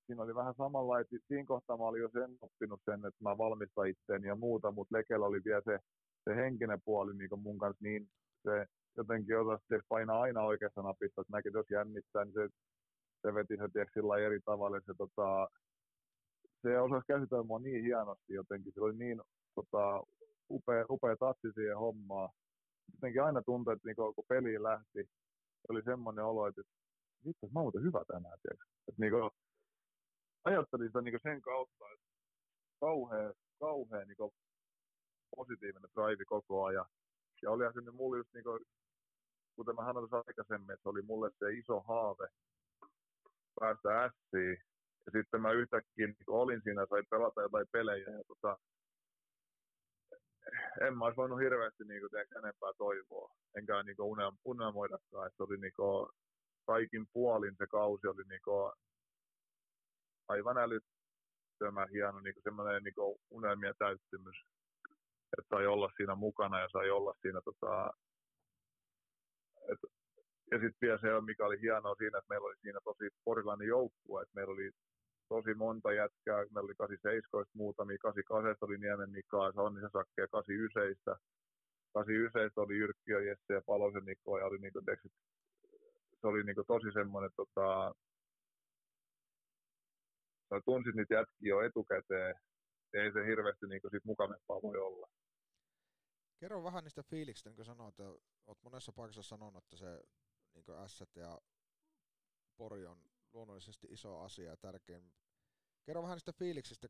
siinä oli vähän samanlaista. Siinä kohtaa mä olin jo sen oppinut sen, että mä valmistan itseäni ja muuta, mutta Lekellä oli vielä se henkinen puoli niin mun kanssa, niin se jotenkin osasi painaa aina oikeassa napista, että näkee, jos jännittää, niin se veti se sillä eri tavalla. Se osasi käsitellä mua niin hienosti jotenkin, se oli niin upea tatsi siihen hommaan. Jotenkin aina tuntui, että niin kun peliin lähti, oli semmoinen olo, että vittu, mä oon muuten hyvä tänään, että niin kun ajattelin sitä niin sen kautta, että kauhean niin positiivinen drive koko ajan. Ja olihan se nyt mulle just niin kuin, kuten mä sanoin tuossa aikaisemmin, että se oli mulle se iso haave päästä Ässiin. Ja sitten mä yhtäkkiä niin olin siinä, sai pelata jotain pelejä. Ja en mä olisi voinut hirveästi niin tehdä enempää toivoa. Enkä niin unelmoidakaan. Se oli niin kuin, kaikin puolin se kausi oli niin kuin, aivan älyttömän hieno niin kuin, semmoinen niin kuin unelmien täyttymys. Että sai olla siinä mukana ja sai olla siinä ja sitten vielä se, mikä oli hienoa siinä, että meillä oli siinä tosi porilainen joukkue, että meillä oli tosi monta jätkää, meillä oli 87 muutamia, 88 oli Niemen Mikaa, Sannisen Sakkeja, 89 oli Jyrkkiö, Jesse ja Palosen Niko, ja oli niinku, se oli niinku tosi semmoinen, tunsit niitä jätkiä jo etukäteen, ei se hirveästi niinku sit mukavampaa voi olla. Kerro vähän niistä fiiliksistä, niin kuin sanoit, että olet monessa paikassa sanonut, että se niin kuin Ässät ja Pori on luonnollisesti iso asia ja tärkein. Kerro vähän niistä fiiliksistä,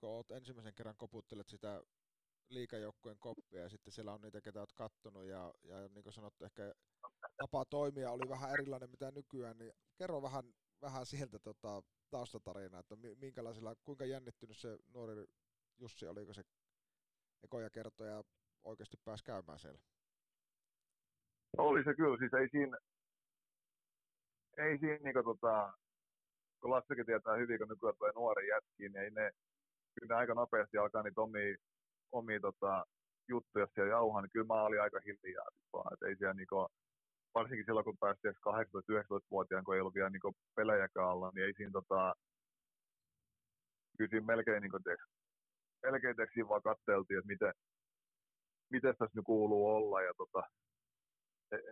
kun olet ensimmäisen kerran koputtelet sitä liigajoukkueen koppia ja sitten siellä on niitä, ketä olet kattonut ja niin kuin sanottu, ehkä tapa toimia oli vähän erilainen mitä nykyään, niin kerro vähän sieltä taustatarina, että kuinka jännittynyt se nuori Jussi, oliko se ekoja kertoja oikeasti pääsi käymään siellä? Oli se kyllä, siis ei siinä niin kun Lassekin tietää hyvin, kun nykyään tulee nuori jätkiin, niin kyllä aika nopeasti alkaa niitä omia juttuja siellä jauhaa, niin kyllä mä olin aika hiljaa vaan, että ei siellä niinku, varsinkin silloin, kun päästiin 18-19-vuotiaan, kun ei ollut vielä niin pelejäkään alla, niin ei siinä, kyllä siinä melkein, niin melkein siinä vaan katseltiin, että miten tässä nyt kuuluu olla. Ja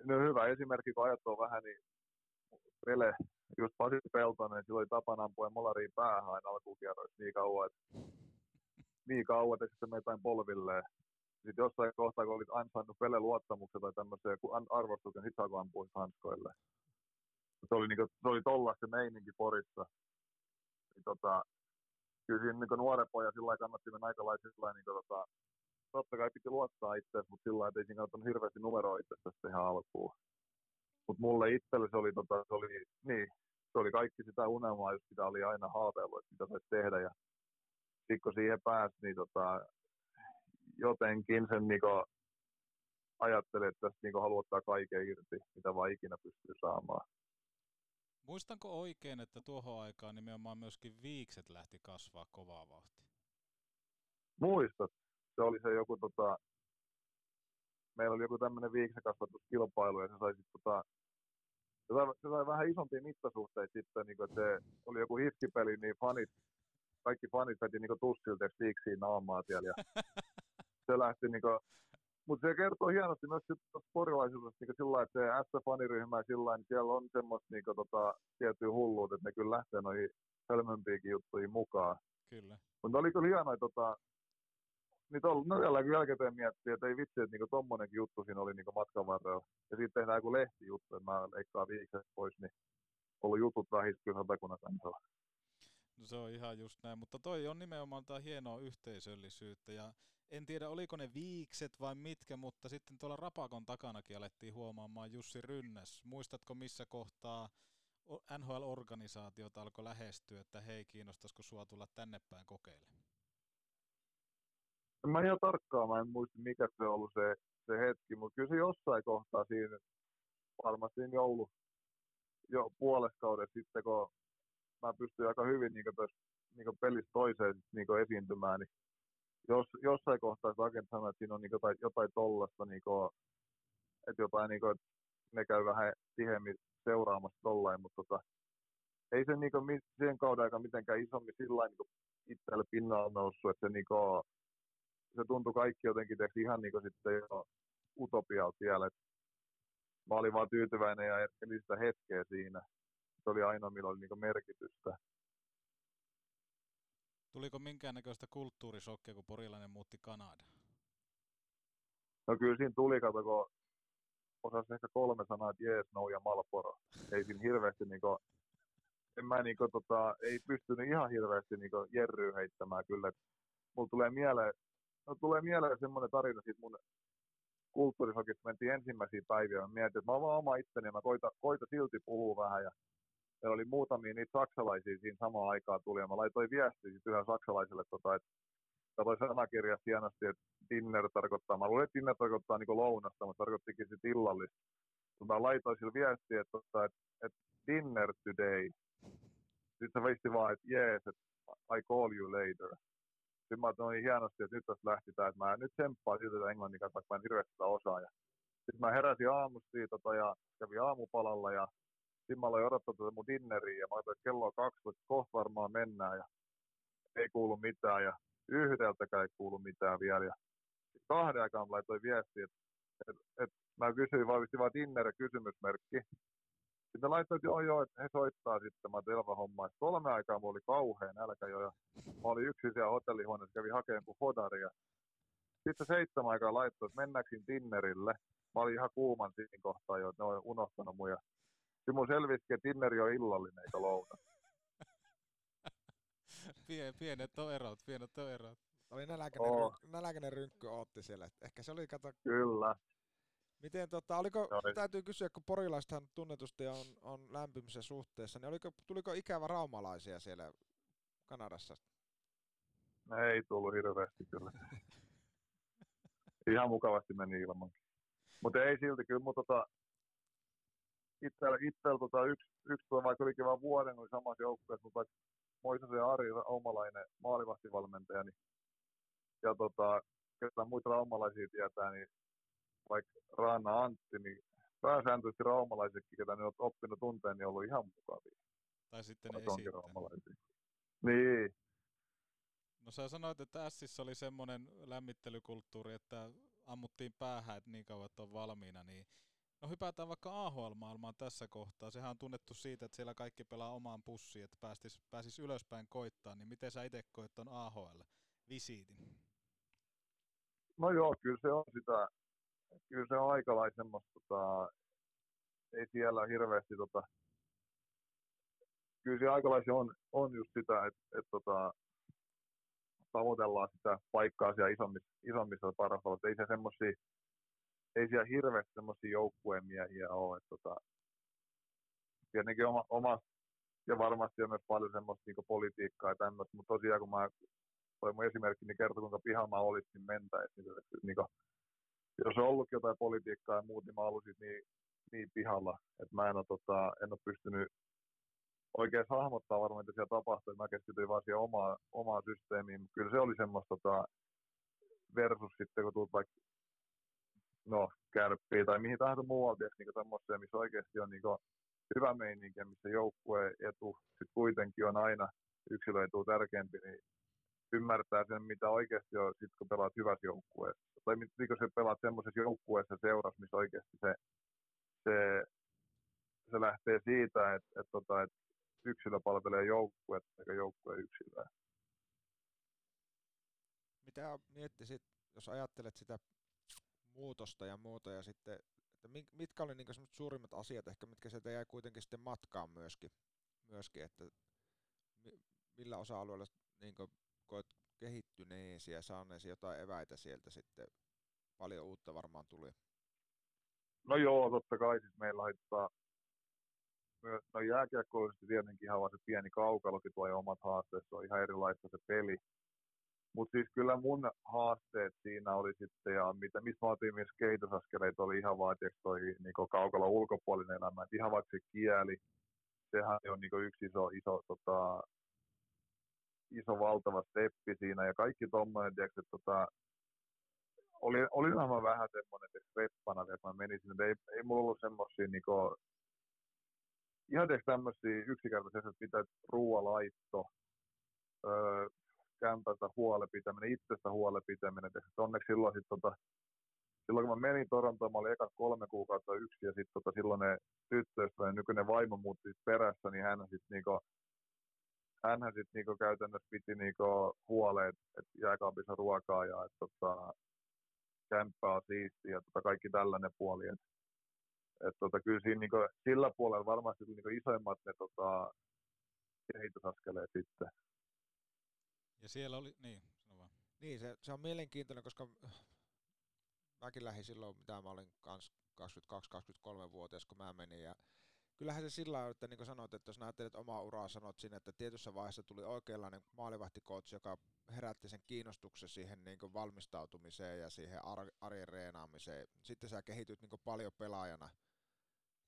no hyvä esimerkki, kun ajat on vähän, niin Pele, just Pasi Peltonen, sillä oli tapana ampua molariin päähän aina alkukierroissa niin kauan, että sitten meitään polvilleen. Sitten jossain kohtaa, kun olit ansainnut Pelen luottamuksen tai tämmöiseen, kun arvostuksen hitsaako ampuisi hanskoille. Se oli tollaista meininki Porissa. Niin kyllä siinä niin nuoren pojan sillä lailla kannatti mennä aikalaisia sillä lailla, niin totta kai piti luottaa itseäsi, mutta sillä lailla, että ei siinä kannattanut hirveästi numeroa itsestäsi tähän alkuun. Mutta mulle itselle se oli kaikki sitä unelmaa, jos sitä oli aina haaveillut, että mitä saisi tehdä. Ja sitten kun siihen pääsi, niin jotenkin sen niinku ajattelin, että tässä niinku haluaa ottaa kaiken irti, mitä vaan ikinä pystyy saamaan. Muistanko oikein, että tuohon aikaan nimenomaan myöskin viikset lähti kasvaa kovaa vauhtia? Muistat. Se oli se joku meillä oli joku tämmöinen viiksekasvatuskilpailu ja se sai sitten Se sai vähän isompia mittasuhteita sitten, niin että oli joku hiskipeli, niin fanit, kaikki fanit veti niin tussilta stiiksiin naamaa siellä. Se lähti niin kuin, mutta se kertoo hienosti myös porilaisuudesta niin sillä lailla, että S-faniryhmä sillä niin siellä on semmoista niin tiettyä hulluutta, että ne kyllä lähtee noihin hölmömpiinkin juttuihin mukaan. Kyllä. Mutta oli kyllä hienoa, niitä on jälleen jälkeen miettiä, että ei vitsi, että niinku tommonenkin juttu siinä oli niinku matkan varrella. Ja sitten tehdään joku lehtijuttu, että mä leikkaan viikset pois, niin ollut jutut vähistä kyllä Satakunnan kansalla. No se on ihan just näin, mutta toi on nimenomaan tämä hienoa yhteisöllisyyttä. Ja en tiedä, oliko ne viikset vai mitkä, mutta sitten tuolla Rapakon takanakin alettiin huomaamaan Jussi Rynnäs. Muistatko missä kohtaa NHL-organisaatiota alkoi lähestyä, että hei, kiinnostaisiko sua tulla tänne päin kokeilemaan? Mä ihan tarkkaan, mä en muista mikä se on ollut se hetki, mutta kyllä se jossain kohtaa siinä, varmasti joulu jo puoleskauden sitten, kun mä pystyn aika hyvin niin pelistä toiseen niin esiintymään, niin jossain kohtaa se agent sanoi, että siinä on niin jotain tollasta, niin että jotain, niin että ne käy vähän tiheämmin seuraamassa tollain, mutta ei se niin sen kauden aika mitenkään isommin sillä niin itselle pinnalla noussut, että se niin se tuntui kaikki jotenkin tehty ihan niin kuin sitten jo utopialta siellä. Mä olin vaan tyytyväinen ja elin sitä hetkeä siinä. Se oli ainoa, millä oli niin kuin merkitystä. Tuliko minkäännäköistä kulttuurisokkia, kun porilainen muutti Kanadaan? No kyllä siinä tuli, kun osasi ehkä 3 sanaa, että jees, no ja Malboro. Ei siinä hirveästi, niin kuin, en mä niin kuin, ei pystynyt ihan hirveästi niin kuin jerryyn heittämään kyllä. Mulla tulee mieleen, semmoinen tarina siitä mun kulttuurisokista, kun mentiin ensimmäisiä päiviä, ja mietin, että mä oon vaan oma itteni, ja mä koitan silti puhua vähän, ja meillä oli muutamia niitä saksalaisia siinä samaan aikaan tuli, ja mä laitoin viestiä sitten yhden saksalaiselle, että katsoin sanakirjasta hienosti, että dinner tarkoittaa, mä luulen, että dinner tarkoittaa niin kuin lounasta, mutta tarkoittikin sitten illallista. Mä laitoin sille viestiä, että dinner today. Sitten se visti vaan, että yes, että I call you later. Sitten mä ajattelin niin hienosti, että nyt tästä lähti tämä, että mä nyt tsemppaan siltä tätä englannin kanssa, vaikka mä en hirveästi sitä osaa. Sitten mä heräsin aamusta siitä ja kävin aamupalalla ja sitten mä aloin odottaa tätä mun dinneriä ja mä ajattelin, että kello on 2, että kohta varmaan mennään ja ei kuulu mitään ja yhdeltäkään ei kuulu mitään vielä. Ja 2 aikaan mä laitoin viestiä, että mä kysyin vaan dinner ja kysymysmerkki. Sitten laitoin, että joo, että he soittaa sitten, mä telva hommaa. 3 aikaa mulla oli kauhea nälkä jo, ja mä olin yksin siellä hotellihuoneessa, kävin hakemaan kuin hodaria. Sitten 7 aikaa laittoi, että mennäksin dinnerille. Mä olin ihan kuuman siinä kohtaa jo, että ne on unohtanut mun. Ja sitten mun selvisikin, että dinneri on illallinen eikä lounas. Pienet erot. Oli nälkäinen rynkkö ootti siellä. Ehkä se oli kato. Kyllä. Miten oliko, täytyy kysyä, kun porilaistahan tunnetusti on lämpimisen suhteessa, niin tuliko ikävä raumalaisia siellä Kanadassa? Ei tullut hirveästi kyllä. Ihan mukavasti meni ilmankin. Mutta ei silti kyllä, mutta itsellä yksi vaikka olikin vaan vuoden, oli samassa joukkueessa, mutta Moisasen Ari raumalainen maalivahtivalmentaja, niin, ja ketään muita raumalaisia tietää, niin vaikka Raana Antti, niin pääsääntöisesti raumalaisetkin, ketä ne olet oppinut tunteen, niin on ollut ihan mukavia. Tai sitten ne esittäneet. Niin. No sä sanoit, että Ässissä oli semmoinen lämmittelykulttuuri, että ammuttiin päähän, että niin kauan, että on valmiina. Niin no hypätään vaikka AHL-maailmaan tässä kohtaa. Sehän on tunnettu siitä, että siellä kaikki pelaa omaan pussiin, että pääsis ylöspäin koittaa. Niin miten sä itse koet ton AHL-visiitin? No joo, kyllä se on sitä. Kyllä se on aikalais semmoista, ei siellä hirveästi, kyllä se aikalaisia on just sitä, että tavoitellaan sitä paikkaa siellä isommissa parhaalla, että ei siellä hirveästi semmoisia joukkueen miehiä ole, että tietenkin oma ja varmasti on myös paljon semmoista niin kuin politiikkaa ja tämmöistä, mutta tosiaan kun mä toi mun esimerkki, niin kertoi kuinka pihamaa olisi, niin mentäisiin, niin jos on ollut jotain politiikkaa ja muuta, niin mä ollut niin pihalla, että mä en ole pystynyt oikein hahmottaa varmaan, mitä siellä tapahtui. Mä keskityin vaan siihen omaan systeemiin, mutta kyllä se oli semmoista versus sitten, kun tulet vaikka Kärppiin tai mihin tahansa muualta, niin semmoisia, missä oikeasti on niin hyvä meininki, missä joukkueen etu sit kuitenkin on aina yksilöituu tärkeämpi, niin ymmärtää sen, mitä oikeasti on sit, kun pelaat hyvässä joukkueessa. Tai niin, kun sä pelaat semmoisessa joukkueessa seurassa, missä oikeasti se lähtee siitä, että yksilö palvelee joukkuetta eikä joukkueen yksilöä. Mitä miettisit, jos ajattelet sitä muutosta ja muuta, ja sitten, että mitkä oli niin kuin suurimmat asiat ehkä, mitkä sieltä jäi kuitenkin sitten matkaan myöskin että millä osa-alueella niin kuin koet kehittyneesi ja saaneesi jotain eväitä sieltä sitten, paljon uutta varmaan tuli? No joo, totta kai, siis meillä laittaa myös, no jääkiekkoisesti tietenkin ihan vaan se pieni kaukalokin tuo ja omat haasteet, se on ihan erilaista se peli. Mutta siis kyllä mun haasteet siinä oli sitten, ja missä mä otin myös kehitysaskeleita, oli ihan vaan toi niin kaukalon ulkopuolinen elämä. Et ihan vaikka se kieli, sehän on niin yksi iso valtava steppi siinä, ja kaikki tommoinen, tiiäks, että olinhan mä vähän semmoinen reppana, että mä menin sinne, ei mulla ollut semmosia niinku, ihan tiiäks tämmösiä yksinkertaisia, että pitää ruoalaitto, kämpästä huolepitäminen, itsestä huolepitäminen. Onneksi silloin kun mä menin Torontoon, mä olin eka 3 kuukautta yksi, ja sitten silloin ne tyttöystäväni, nykyinen vaimo muutti perässä, niin hänhän sitten käytännössä piti huoleen, että jääkaapissa ruokaa ja että kämppä on siistiä ja kaikki tällainen puoli. Kyllä siinä, sillä puolella varmasti isoimmat ne kehitysaskeleet sitten. Ja siellä oli, niin, sano vaan. Niin, se on mielenkiintoinen, koska mäkin lähdin silloin, mitä mä olin kans 22-23-vuotias, kun mä menin. Ja kyllähän se sillä on, että niin kuin sanoit, että jos näyttelet omaa uraa, sanot sinne, että tietyssä vaiheessa tuli oikeanlainen maalivahtikoutsi, joka herätti sen kiinnostuksen siihen niin kuin valmistautumiseen ja siihen arjen reenaamiseen. Sitten sä kehityt niin kuin paljon pelaajana.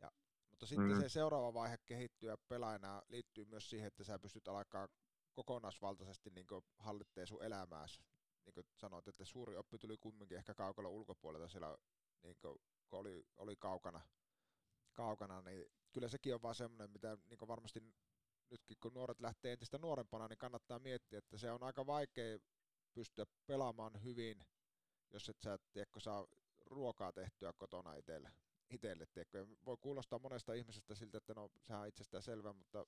Ja, mutta sitten se seuraava vaihe kehittyä pelaajana liittyy myös siihen, että sä pystyt alkaa kokonaisvaltaisesti niin hallittee sun elämääsi. Niin kuin sanoit, että suuri oppi tuli kumminkin ehkä kaukalon ulkopuolelta siellä, niin kun oli kaukana, niin kyllä sekin on vaan semmoinen, mitä niin varmasti nytkin kun nuoret lähtee entistä nuorempana, niin kannattaa miettiä, että se on aika vaikea pystyä pelaamaan hyvin, jos et sä tiedätkö, saa ruokaa tehtyä kotona itselle. Voi kuulostaa monesta ihmisestä siltä, että no sehän on itsestään selvä, mutta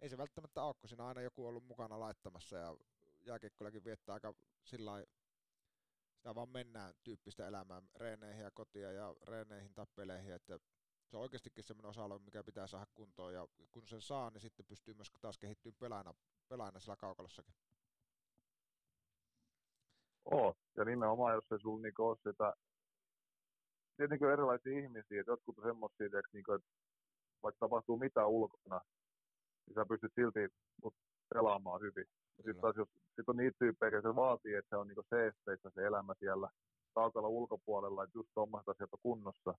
ei se välttämättä ole, kun siinä on aina joku ollut mukana laittamassa ja jääkiekkoillakin viettää aika sillä lailla, sitä vaan mennään tyyppistä elämää reeneihin ja kotia ja reeneihin tai peleihin, että se on oikeastikin semmoinen osa-alue, mikä pitää saada kuntoon ja kun sen saa, niin sitten pystyy myös taas kehittymään pelaajana siellä kaukalossakin. Ja nimenomaan, jos ei sulla ole sitä, tietenkin erilaisia ihmisiä, että jotkut on semmoisia, että vaikka tapahtuu mitä ulkona, niin sä pystyt silti pelaamaan hyvin. Sitten taas jos on niitä tyyppejä, jotka se vaatii, että se on niinku seesteissä se elämä siellä kaukalla ulkopuolella, että just tuommoiset asiat on kunnossa,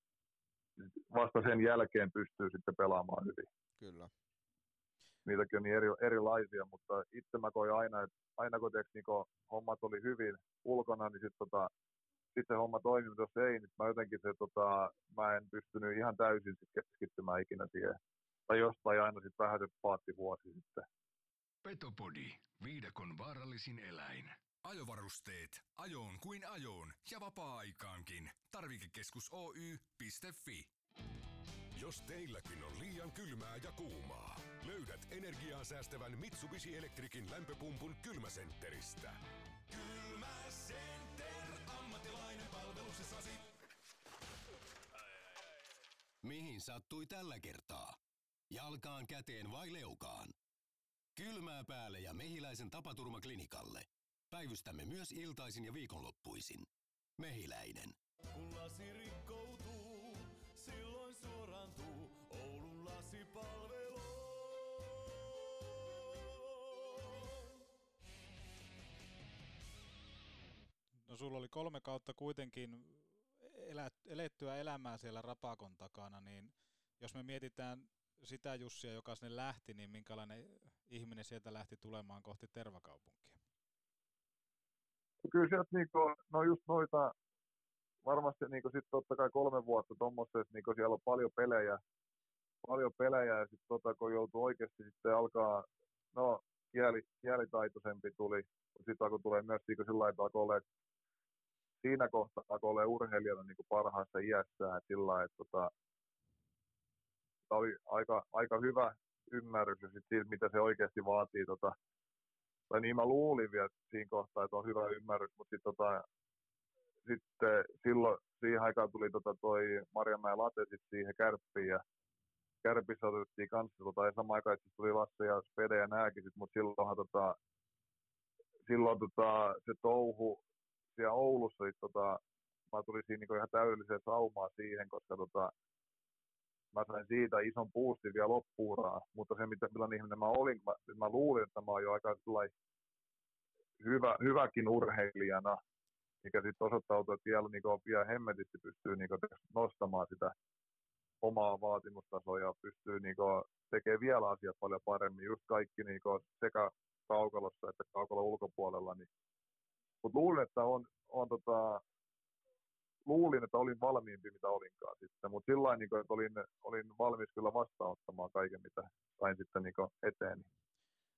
niin vasta sen jälkeen pystyy sitten pelaamaan hyvin. Kyllä. Niitäkin on niin erilaisia, mutta itse mä koin aina, että aina kun niinku hommat oli hyvin ulkona, niin sitten sit se homma toimi, mutta jos ei, niin mä jotenkin mä en pystynyt ihan täysin sit keskittymään ikinä siihen. Tai jostain aina sitten vähän se paatti vuosi sitten. Petopodi, viidakon vaarallisin eläin. Ajovarusteet, ajoon kuin ajoon ja vapaa-aikaankin. Tarvikekeskus Oy.fi. Jos teilläkin on liian kylmää ja kuumaa, löydät energiaa säästävän Mitsubishi Electricin lämpöpumpun kylmäsentteristä. Kylmäsenter, ammattilainen palveluksessasi. Mihin sattui tällä kertaa? Jalkaan, käteen vai leukaan? Kylmää päälle ja Mehiläisen tapaturmaklinikalle. Päivystämme myös iltaisin ja viikonloppuisin. Mehiläinen. Kun lasi rikkoutuu, silloin suorantuu Oulun lasipalvelu. No sulla oli 3 kautta kuitenkin elettyä elämää siellä Rapakon takana, niin jos me mietitään sitä Jussia, joka sinne lähti, niin minkälainen ihminen sieltä lähti tulemaan kohti Tervakaupunkia? Kyllä sieltä no just noita, varmasti sitten totta kai 3 vuotta tuommoisessa, siellä on paljon pelejä, paljon pelejä ja sitten kun joutuu oikeasti sitten alkaa, no kielitaitoisempi tuli, sitten kun tulee myös sillä tavalla, siinä kohtaa, kun olen urheilijana niin parhaassa iässä, että sillä lailla, että oli aika hyvä ymmärrys siitä, mitä se oikeasti vaatii. Tai niin mä luulin vielä siinä kohtaa, että on hyvä ymmärrys, mutta sitten silloin siihen aikaan tuli toi Marjamäen Late sitten siihen Kärppiin ja Kärpissä otettiin kanssa ja samaan aikaan tuli Lasse ja Spede ja nääkin, mutta silloin se touhu siellä Oulussa, mä tulin siinä niin ihan täydelliseen saumaan siihen, koska mä sain siitä ison boostin vielä loppuuraan, mutta se millainen ihminen mä olin, mä luulin, että mä oon jo aika hyväkin urheilijana, mikä sitten osoittautui, että vielä pian hemmetisti pystyy nostamaan sitä omaa vaatimustasoa ja pystyy tekemään vielä asiat paljon paremmin, just kaikki sekä kaukalossa että kaukalon ulkopuolella. Niin. Mutta luulin, että luulin, että olin valmiimpi, mitä olinkaan sitten, mutta sillä lailla, että olin valmis kyllä vastaanottamaan kaiken, mitä sain sitten eteeni.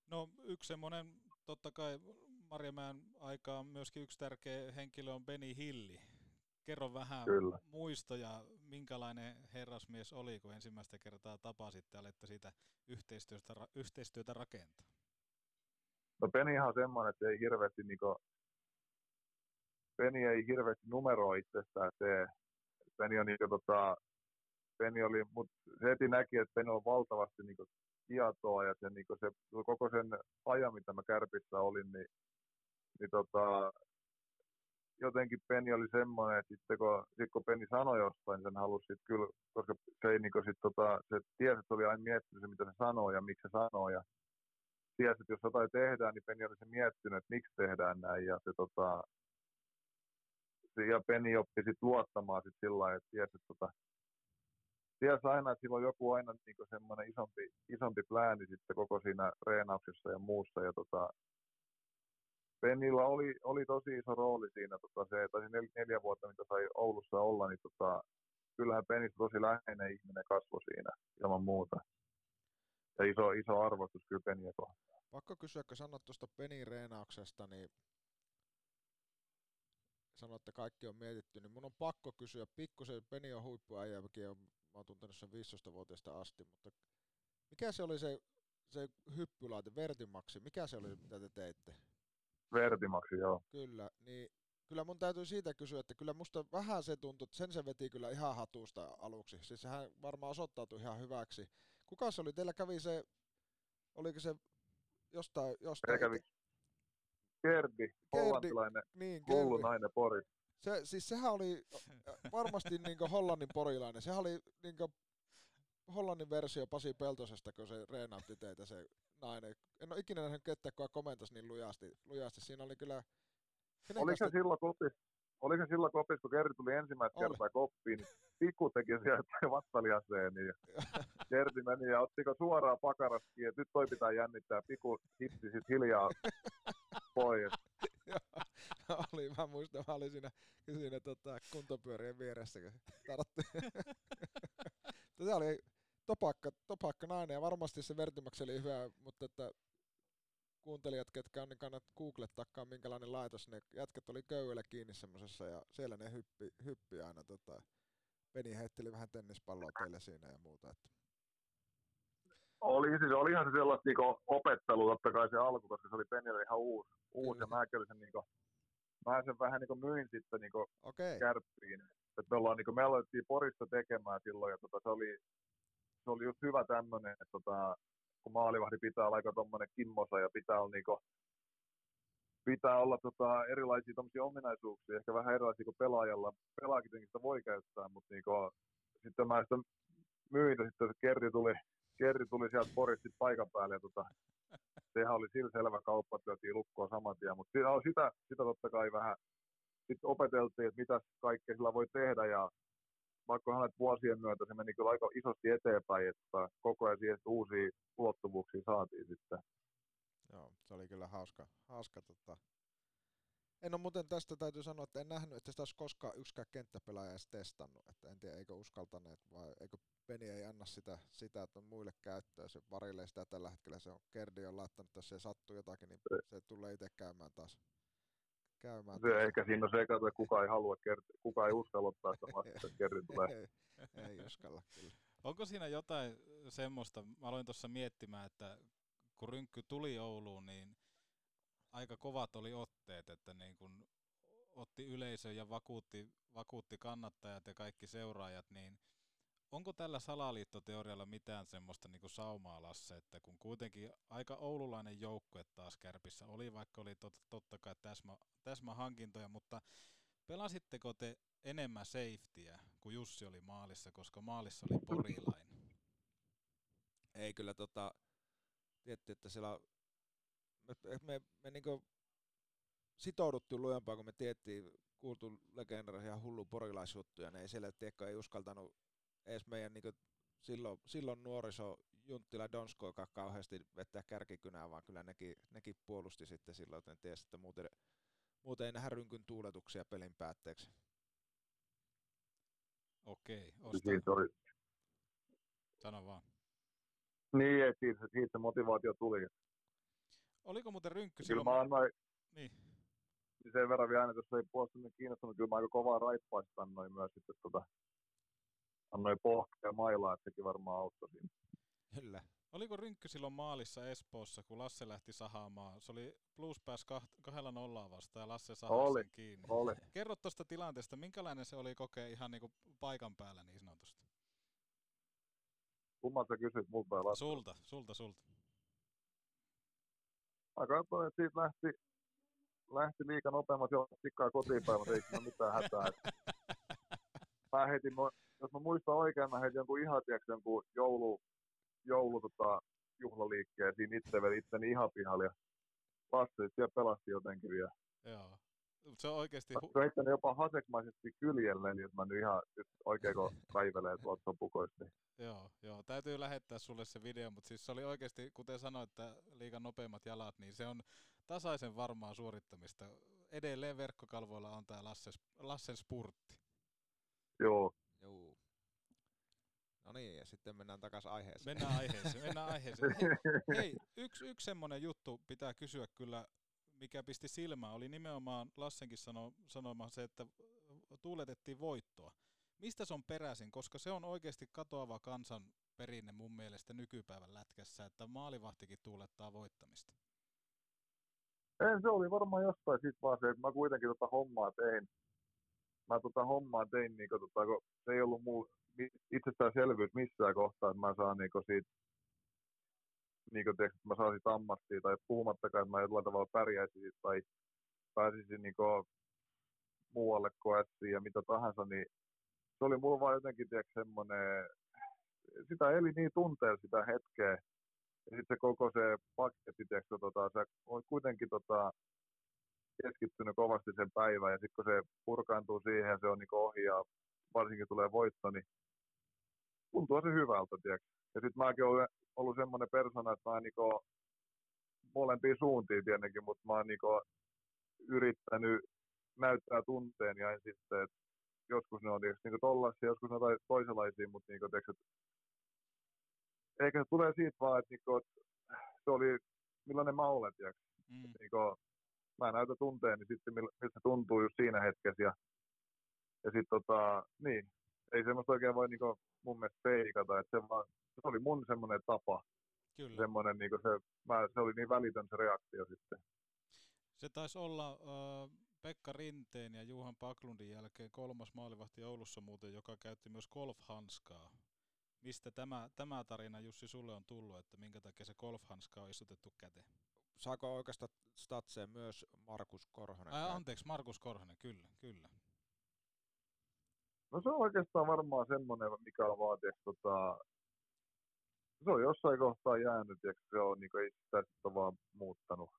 No yksi semmoinen, totta kai Marjamäen aikaan myöskin yksi tärkeä henkilö on Benny Hilli. Kerro vähän kyllä muistoja, minkälainen herrasmies oli, kun ensimmäistä kertaa tapasitte ja alette siitä yhteistyötä rakentaa? No Bennyhan on semmoinen, että ei hirveästi numeroi itsestään tee. Benny on Benny oli, mut heti näki, että Benny on valtavasti tietoa ja sen se koko sen ajan, mitä mä Kärpissä olin, niin jotenkin Benny oli semmoinen, että sitten kun Benny sanoi jostain, sen halusi sit kyllä, koska se ei se tiesi, että oli aina miettinyt se, mitä se sanoo ja miksi se sanoo ja tiesi, että jos jotain tehdään, niin Benny oli se miettinyt, että miksi tehdään näin ja se ja Benny oppi sitten luottamaan sit sillä lailla, että tiesi, että tiesi aina, että sillä on joku aina semmoinen isompi plääni sitten koko siinä treenauksessa ja muussa. Ja Bennyllä oli tosi iso rooli siinä, se 4 vuotta, mitä sai Oulussa olla, niin kyllähän Bennystä tosi läheinen ihminen kasvoi siinä ilman muuta. Ja iso arvostus kyllä Bennyä kohtaan. Pakko kysyä, kun sanot tuosta Bennyn reenauksesta, niin sanoit, että kaikki on mietitty, niin mun on pakko kysyä. Pikkusen Benny on huippuäijäkin, mä oon tuntenut sen 15-vuotiaasta asti, mutta mikä se oli se hyppylaite, Vertimaxi, mikä se oli, mitä te teitte? Vertimaxi, joo. Kyllä, niin kyllä mun täytyy siitä kysyä, että kyllä musta vähän se tuntui, että sen se veti kyllä ihan hatusta aluksi, siis sehän varmaan osoittautui ihan hyväksi. Kuka se oli? Teillä kävi se, oliko se jostain? Gerdi, hollantilainen, niin, koulunainen Pori. Se, siis sehän oli varmasti Hollannin porilainen. Sehän oli Hollannin versio Pasi Peltosesta, kun se reenautti teitä se nainen. En ole ikinä nähnyt ketään, kun komentasi niin lujasti. Siinä oli kyllä... Oliko se silloin kopissa, kun Gerdi tuli ensimmäistä kertaa koppiin, niin Piku teki sieltä vattaliaseen. Gerdi meni ja ottiko suoraan pakaraskiin, ja nyt toi pitää jännittää. Piku hipsi sit hiljaa pois. Joo, mä muistan, mä olin siinä kuntopyörien vieressä, kun tarttiin. Tämä oli topakka nainen, ja varmasti se Vertimaxi oli hyvä, mutta että kuuntelijat, ketkä on, niin kannattaa googlettaa, minkälainen laitos. Ne jätket oli köydellä kiinni semmoisessa, ja siellä ne hyppi aina. Benny heitteli vähän tennispalloa teille siinä ja muuta. Että. Oli ihan se sellaista opettelu, totta kai se alku, koska se oli Bennylle ihan uusi ja mä sen vähän myin sitten Kärppiin. Et me aloitettiin Porista tekemään silloin, ja se oli just hyvä tämmönen, että kun maalivahti pitää olla aika tommonen kimmosa ja pitää olla erilaisia tommosia ominaisuuksia, ehkä vähän erilaisia kuin pelaajalla. Pelaakin tietenkin sitä voi käyttää, mutta sitten mä sitä myin, ja sitten Gerdi tuli sieltä Porista paikan päälle, ja sehän oli sillä selvä kauppa, että lyötiin lukkoon saman tien, mutta sitä totta kai vähän sitten opeteltiin, että mitä kaikkea sillä voi tehdä, ja vaikka hänet vuosien myötä se meni kyllä aika isosti eteenpäin, että koko ajan siihen uusia ulottuvuuksia saatiin sitten. Joo, se oli kyllä hauska En ole muuten tästä, täytyy sanoa, että en nähnyt, että sitä olisi koskaan yksikään kenttäpelaaja edes testannut. Että en tiedä, eikö uskaltaneet vai eikö Beni ei anna sitä että on muille käyttöön. Se varille sitä tällä hetkellä se on. Gerdi on laittanut, että jos se sattuu jotakin, niin se tulee itse käymään taas. Se ehkä siinä se kato, kuka ei halua, kuka ei uskalla ottaa sitä vastaan, että Gerdi tulee. Ei uskalla kyllä. Onko siinä jotain semmoista, mä aloin tuossa miettimään, että kun Rynkky tuli Ouluun, niin aika kovat oli otteet, että niin kun otti yleisön ja vakuutti kannattajat ja kaikki seuraajat, niin onko tällä salaliittoteorialla mitään semmoista niin kuin saumaa, Lasse, että kun kuitenkin aika oululainen joukkue taas Kärpissä oli, vaikka oli totta kai täsmähankintoja, mutta pelasitteko te enemmän safetyä, kun Jussi oli maalissa, koska maalissa oli porilainen? Ei kyllä tietty, että siellä me niinku sitouduttiin lujempaa, kun me tiettiin, kuultu legendaarisia hullu porilaisjuttuja, ne ei siellä ei uskaltanut edes meidän niinku silloin nuoriso Junttila Donskoikaan kauheasti vettää kärkikynää, vaan kyllä nekin puolusti sitten silloin, joten tiesi, että muuten ei nähdä Rynkyn tuuletuksia pelin päätteeksi. Okei, sano vaan. Niin, siitä se motivaatio tuli. Oliko muuten Rynkky silloin? Kyllä mä annoin, niin. Sen verran vielä aina, jos ei puolustaminen kiinnostunut, kyllä mä aika kovaa raippaista annoin myös sitten annoin pohtia mailaa, että sekin varmaan auttoi siinä. Kyllä. Oliko Rynkky silloin maalissa Espoossa, kun Lasse lähti sahaamaan? Se oli Blues pääsi 2-0 vastaan ja Lasse sahasi sen kiinni. Kerro tuosta tilanteesta, minkälainen se oli kokea ihan niinku paikan päällä niin sanotusti? Kummalta sä kysyt multa ja Lasse? Sulta. Mä katsoin, että siitä lähti liikaa nopeammat jollain tikkaa kotipäivät, ei siinä mitään hätää. Mä heitin, jos mä muistan oikein, mä heitin jonkun ihatiaksi jonkun juhlaliikkeen, siinä itse veli itteni ihan pihalle ja Lasse siellä pelasti jotenkin vielä. Joo, mutta se on oikeasti... Mä heittänyt jopa hasekmaisesti kyljelle, niin että mä nyt ihan oikeinko päivelee tuolta sopukoista. Joo, täytyy lähettää sulle se video, mutta siis se oli oikeasti, kuten sanoit, että liigan nopeimmat jalat, niin se on tasaisen varmaa suorittamista. Edelleen verkkokalvoilla on tämä Lassen spurtti. Joo. No niin, ja sitten mennään takaisin aiheeseen. Hei, yksi semmoinen juttu pitää kysyä kyllä, mikä pisti silmään, oli nimenomaan Lassenkin sanoma se, että tuuletettiin voittoa. Mistä se on peräisin? Koska se on oikeasti katoava kansan perinne mun mielestä nykypäivän lätkässä, että maalivahtikin tuulettaa voittamista. Ei, se oli varmaan jostain sit vaan se, että mä kuitenkin hommaa tein, niin kun se ei ollut muu itsestäänselvyys missään kohtaa, että mä saan niinku siitä, niinku tekstit, mä saan siitä ammattia, tai puhumattakaan, että mä jollain tavalla pärjäisin tai pääsisin niinku muualle koettiin ja mitä tahansa, niin se oli mulla vaan jotenkin semmoinen, sitä eli niin tunteella sitä hetkeä, ja sitten se koko se paketti, sä olet kuitenkin keskittynyt kovasti sen päivään, ja sitten kun se purkaantuu siihen, se on niinku ohi, ja varsinkin tulee voitto, niin tuntuu se hyvältä, tiedätkö. Ja sitten mäkin olen ollut semmoinen persona, että mä oon niinku molempia suuntiin tietenkin, mutta mä oon niinku yrittänyt näyttää tunteeni ja sitten, että joskus ne on tietysti niinku tollaisia, joskus ne on toisenlaisia, mutta niinku, tiedätkö, eikä se tulee siitä vaan, että niinku, se oli millainen mä olen, tiedätkö. Niinku, mä näytän tunteeni sitten, miltä se tuntuu just siinä hetkessä ja sitten niin, ei semmoista oikein voi niinku mun mielestä peikata, että se oli mun semmoinen tapa. Kyllä. Semmoinen niinku se oli niin välitön se reaktio sitten. Se taisi olla Pekka Rinteen ja Juhan Paklundin jälkeen 3. maalivahti Oulussa muuten, joka käytti myös golfhanskaa. Mistä tämä tarina, Jussi, sulle on tullut, että minkä takia se golfhanska on istutettu käteen? Saako oikeastaan statseen myös Markus Korhonen? Anteeksi, Markus Korhonen, kyllä. No se on oikeastaan varmaan semmoinen, mikä on vaan, se on jossain kohtaa jäänyt, ja se on niinku itse vaan muuttanut.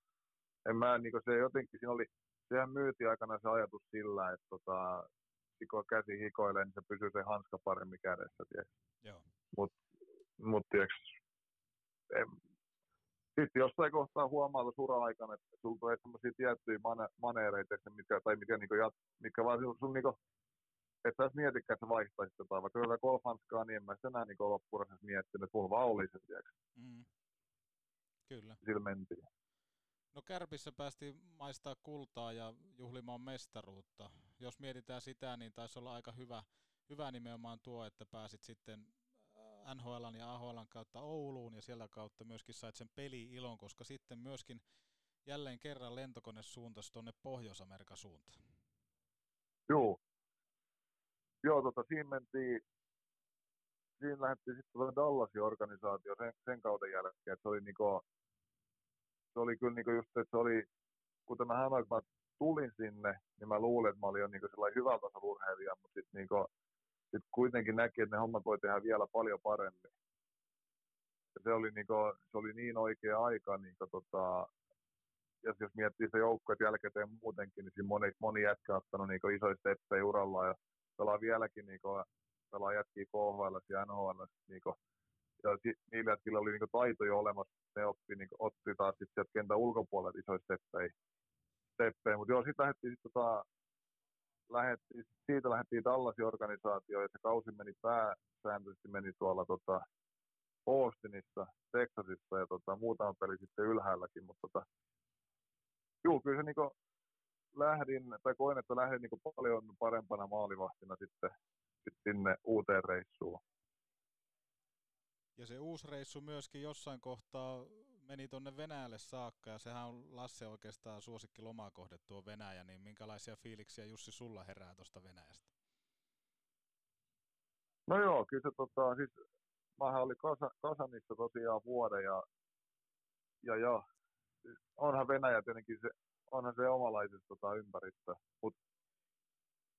Se jotenkin, sehän myytiin aikanaan se ajatus sillä, että käsi hikoilee, niin se pysyy se hanska paremmin kädessä, tiedätkö. Joo. Mut tiedätkö, Sitten jossain kohtaa huomaa tuossa ura-aikana, että sulla tulee sellaisia tiettyjä maneereita, mitkä vaan sun niinku, että sä mietitkään, että sä vaihtaisit jotain. Vaikka jotain golfhanskaa, niin en mä sitä enää niinku loppurassa miettinyt, että mulla vaan oli se, tiedätkö. Mm. Kyllä. Sillä mentiin. No Kärpissä päästiin maistaa kultaa ja juhlimaan mestaruutta. Jos mietitään sitä, niin taisi olla aika hyvä nimenomaan tuo, että pääsit sitten NHL:n ja AHL:n kautta Ouluun ja siellä kautta myöskin sait sen peli-ilon, koska sitten myöskin jälleen kerran lentokone suuntasi tuonne Pohjois-Amerikan suuntaan. Joo, siinä mentiin, siinä lähdettiin sitten Dallasin organisaatio sen kauden jälkeen, että se oli kyllä niinku just, että se oli, kuten mä hänen, kun mä tulin sinne, niin mä luulin, että mä olin jo niinku sellainen hyvä tason urheilija, mutta sitten niinku, sit kuitenkin näki, että ne hommat voi tehdä vielä paljon paremmin. Ja se oli niin oikea aika, ja jos miettii se joukkoa, että jälkikäteen muutenkin, niin siinä moni jätkä on ottanut niinku isoja steppejä uralla, ja pelaa vieläkin, niinku, pelaa jätkiä KHL ja NHL, niinku, ja niillä jätkillä oli niinku taito jo olemassa, ne otti taas sitten sieltä kentän ulkopuolelta isoja steppejä. Mutta joo, sitten lähdettiin Dallasin organisaatioon, ja se kausi meni pääsääntöisesti meni tuolla Austinissa, Texasissa ja muutama peli sitten ylhäälläkin, mutta kyllä se niinku lähdin niinku paljon parempana maalivahtina sitten sinne uuteen reissuun. Ja se uusi reissu myöskin jossain kohtaa meni tuonne Venäjälle saakka, ja sehän on Lasse oikeastaan suosikki lomakohde tuo Venäjä, niin minkälaisia fiiliksiä Jussi sulla herää tuosta Venäjästä? No joo, kyllä se siis mähän olin Kasanissa tosiaan vuoden, ja onhan Venäjä tietenkin, onhan se omalaisessa ympäristö, mutta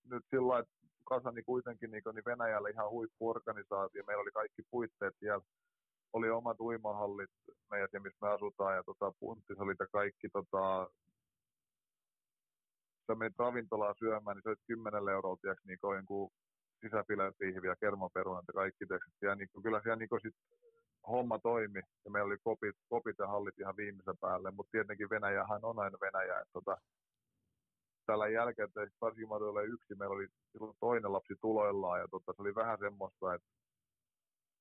nyt sillä lailla, että Kasani kuitenkin niin Venäjällä ihan huippuorganisaatio, meillä oli kaikki puitteet siellä, oli omat uimahallit meidät ja missä me asutaan, ja punttissa oli kaikki, sä menit ravintolaan syömään, niin se olisi 10 euroa, tiiäks, niin jonkun sisäpilepihviä, kermaperunat ja kaikki, tiiäks, niin, kyllä siellä niin sit homma toimi, ja meillä oli kopit ja hallit ihan viimeisen päälle, mutta tietenkin Venäjähän on aina Venäjä, että tällä jälkeen, että varsinkin mä yksi, meillä oli silloin toinen lapsi tuloillaan, ja se oli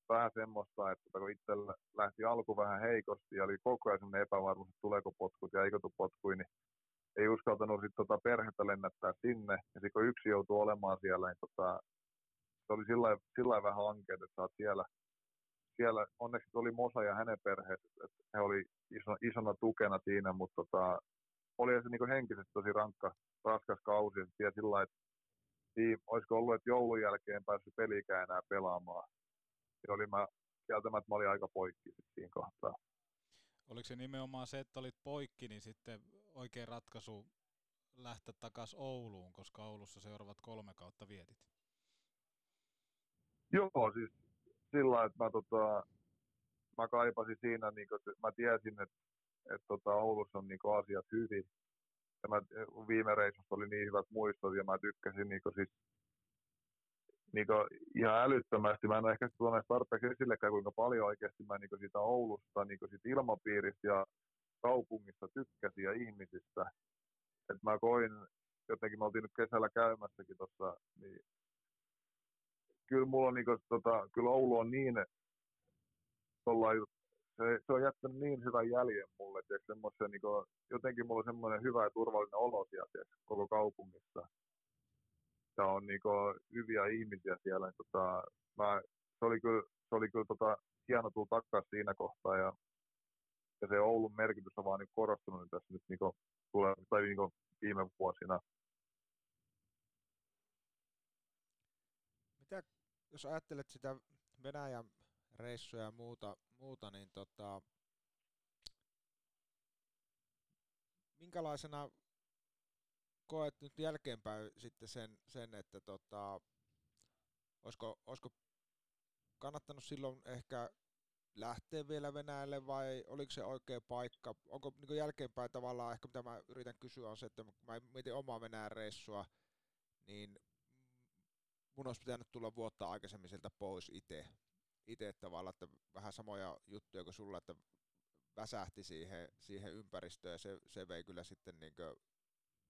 vähän semmoista, että kun itse lähti alku vähän heikosti, ja oli koko ajan semmoinen epävarmuus, että tuleeko potkut ja eikö tule potkui, niin ei uskaltanut sitten perhettä lennättää sinne, ja sitten kun yksi joutuu olemaan siellä, niin se oli sillä vähän ankeet, että sä oot siellä. Onneksi oli Mosa ja hänen perheet, että he oli isona tukena siinä, mutta oli se niinku henkisesti tosi raskas kausi, ja sillä lailla, että olisiko ollut, että joulun jälkeen päässyt pelikään enää pelaamaan. Ja oli mä olin aika poikki siinä kohtaa. Oliko se nimenomaan se, että olit poikki, niin sitten oikein ratkaisu lähteä takaisin Ouluun, koska Oulussa seuraavat 3 kautta vietit? Joo, siis sillä lailla, että mä kaipasin siinä, niin kun, mä tiesin, että Oulussa on niinku asiat hyvin. Ja mä, viime reissusta oli niin hyvät muistot, ja mä tykkäsin niinku ihan älyttömästi. Mä en ole ehkä tuonne tarpeeksi esillekään, kuinka paljon oikeasti mä niinku siitä Oulusta, niinku siitä ilmapiiristä ja kaupungista tykkäsin ja ihmisistä. Et mä koin, jotenkin me oltiin nyt kesällä käymässäkin tuossa, niin kyllä mulla on niinku, kyllä Oulu on niin tollain, se on jättänyt niin hyvän jäljen mulle, niin kuin, jotenkin mulla on semmoinen hyvä ja turvallinen olo siellä koko kaupungissa. Ja on niin kuin, hyviä ihmisiä siellä. Niin, se oli kyllä hieno tulla takaisin siinä kohtaa. Ja se Oulun merkitys on vaan niin korostunut niin tässä nyt niin kuin viime vuosina. Mitä, jos ajattelet sitä Venäjän reissuja ja muuta, niin minkälaisena koet nyt jälkeenpäin sitten sen että olisiko kannattanut silloin ehkä lähteä vielä Venäjälle, vai oliko se oikea paikka? Onko niin jälkeenpäin tavallaan, ehkä mitä mä yritän kysyä on se, että mä mietin omaa Venäjän reissua, niin mun olisi pitänyt tulla vuotta aikaisemmin sieltä pois itse tavallaan, että vähän samoja juttuja kuin sulla, että väsähti siihen ympäristöön, ja se vei kyllä sitten niin kuin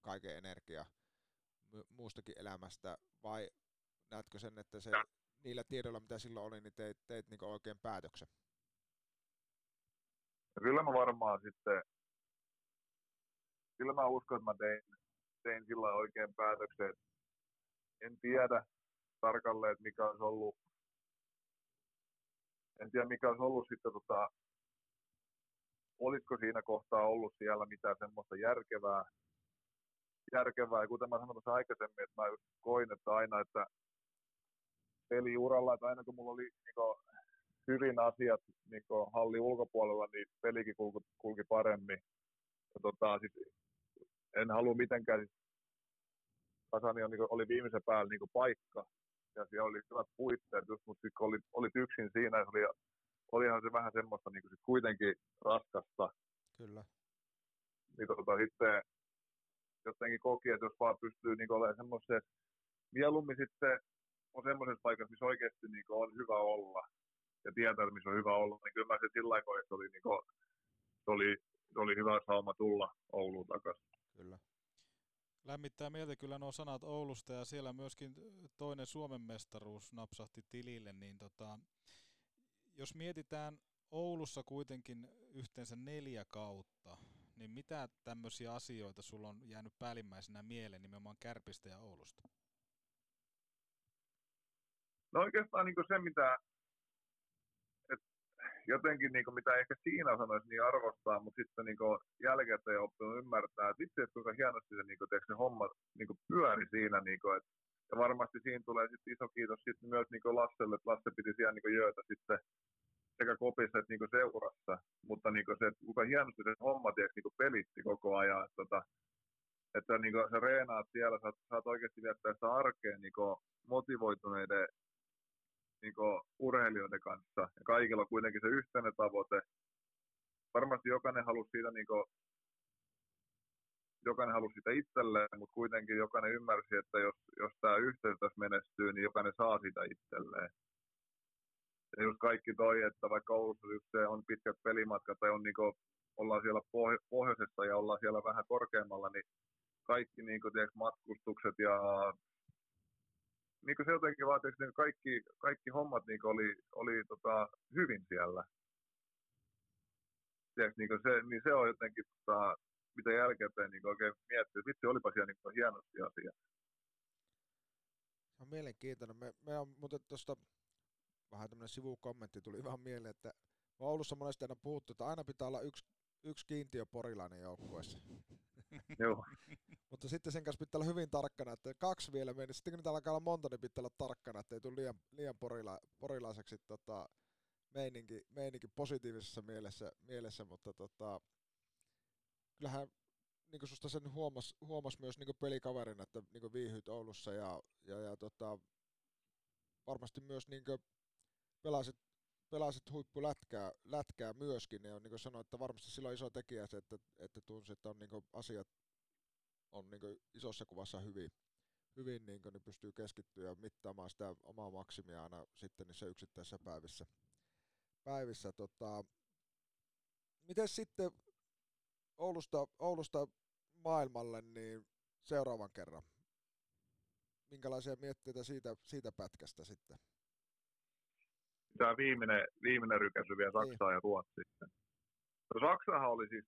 kaiken energia muustakin elämästä, vai näetkö sen, että se niillä tiedoilla, mitä silloin oli, niin teit niin kuin oikein päätöksen? No kyllä mä varmaan sitten, kyllä mä uskon, että mä tein silloin oikein päätöksen. En tiedä mikä olisi ollut sitten, olisiko siinä kohtaa ollut siellä mitään semmoista järkevää. Ja kuten mä sanoin tuossa aikaisemmin, että mä just koin, että aina, että peliuralla, että aina kun mulla oli niin hyvin asiat niin hallin ulkopuolella, niin pelikin kulki paremmin. Ja siis en halua mitenkään, siis Kasani oli viimeisen päällä niin paikka, ja siellä oli hyvät puitteet, mutta kun olit yksin siinä, ja olihan se vähän semmoista niin sit kuitenkin raskasta. Kyllä. Niin sitten jotenkin koki, että jos vaan pystyy niin olemaan semmoisessa, mieluummin sitten on semmoisessa paikassa, missä oikeasti niin on hyvä olla, ja tietää, missä on hyvä olla, niin kyllä mä se sillä lailla, että oli hyvä saama tulla Ouluun takaisin. Kyllä. Lämmittää mieltä kyllä nuo sanat Oulusta, ja siellä myöskin toinen Suomen mestaruus napsahti tilille, niin jos mietitään Oulussa kuitenkin yhteensä 4 kautta, niin mitä tämmöisiä asioita sulla on jäänyt päällimmäisenä mieleen nimenomaan Kärpistä ja Oulusta? No oikeastaan niin se, mitä jotenkin niin mitä ehkä siinä sanoisi niin arvostaa, mutta sitten niin jälkikäteen oppinut ymmärtää, että itse asiassa kuinka hienosti se, se homma pyöri siinä. Ja varmasti siinä tulee sitten iso kiitos sitten myös Lasselle, että Lasse piti siellä jöötä sitten sekä kopissa että seurassa. Mutta se, että kuinka hienosti se homma pelitti koko ajan. Että sä reenaat siellä, saat oikeasti viettää sitä arkea motivoituneiden urheilijoiden kanssa. Ja kaikilla on kuitenkin se yhteinen tavoite. Varmasti jokainen halusi sitä itselleen, mutta kuitenkin jokainen ymmärsi, että jos tämä yhteys tässä menestyy, niin jokainen saa sitä itselleen. Ja just kaikki toi, että vaikka Oulussa on pitkät pelimatkat tai on ollaan siellä pohjoisessa ja ollaan siellä vähän korkeammalla, niin kaikki matkustukset ja se jotenkin vaatii, että kaikki hommat oli hyvin siellä. Se on jotenkin, mitä jälkeen oikein miettii, että vitsi, olipa siellä hienosti asia. Se on mielenkiintoinen. Me on muuten tuosta vähän tämmöinen sivukommentti tuli ihan mieleen, että Oulussa monesti aina puhuttu, että aina pitää olla yksi kiintiö porilainen joukkueessa. Joo. Mutta sitten sen kanssa pitää olla hyvin tarkkana, että 2 vielä meni. Sitten kun niitä alkaa olla monta, niin pitää olla tarkkana, että ei tule liian porilaiseksi meininki positiivisessa mielessä. Mutta kyllähän niin kuin susta sen huomas myös niin pelikaverina, että niin viihdyit Oulussa ja varmasti myös niin pelasit huippulätkää myöskin, ja on niin kuin sanoin, että varmasti sillä on iso tekijä se, että tunsi, että on niin kuin asiat on niin kuin isossa kuvassa hyvin niin pystyy keskittyä ja mittaamaan sitä omaa maksimia aina sitten niissä yksittäisissä päivissä. Miten sitten Oulusta maailmalle niin seuraavan kerran? Minkälaisia mietteitä siitä pätkästä sitten? Tämä viimeinen rykäsy vielä Saksaa ja Ruotsiin. No Saksahan oli siis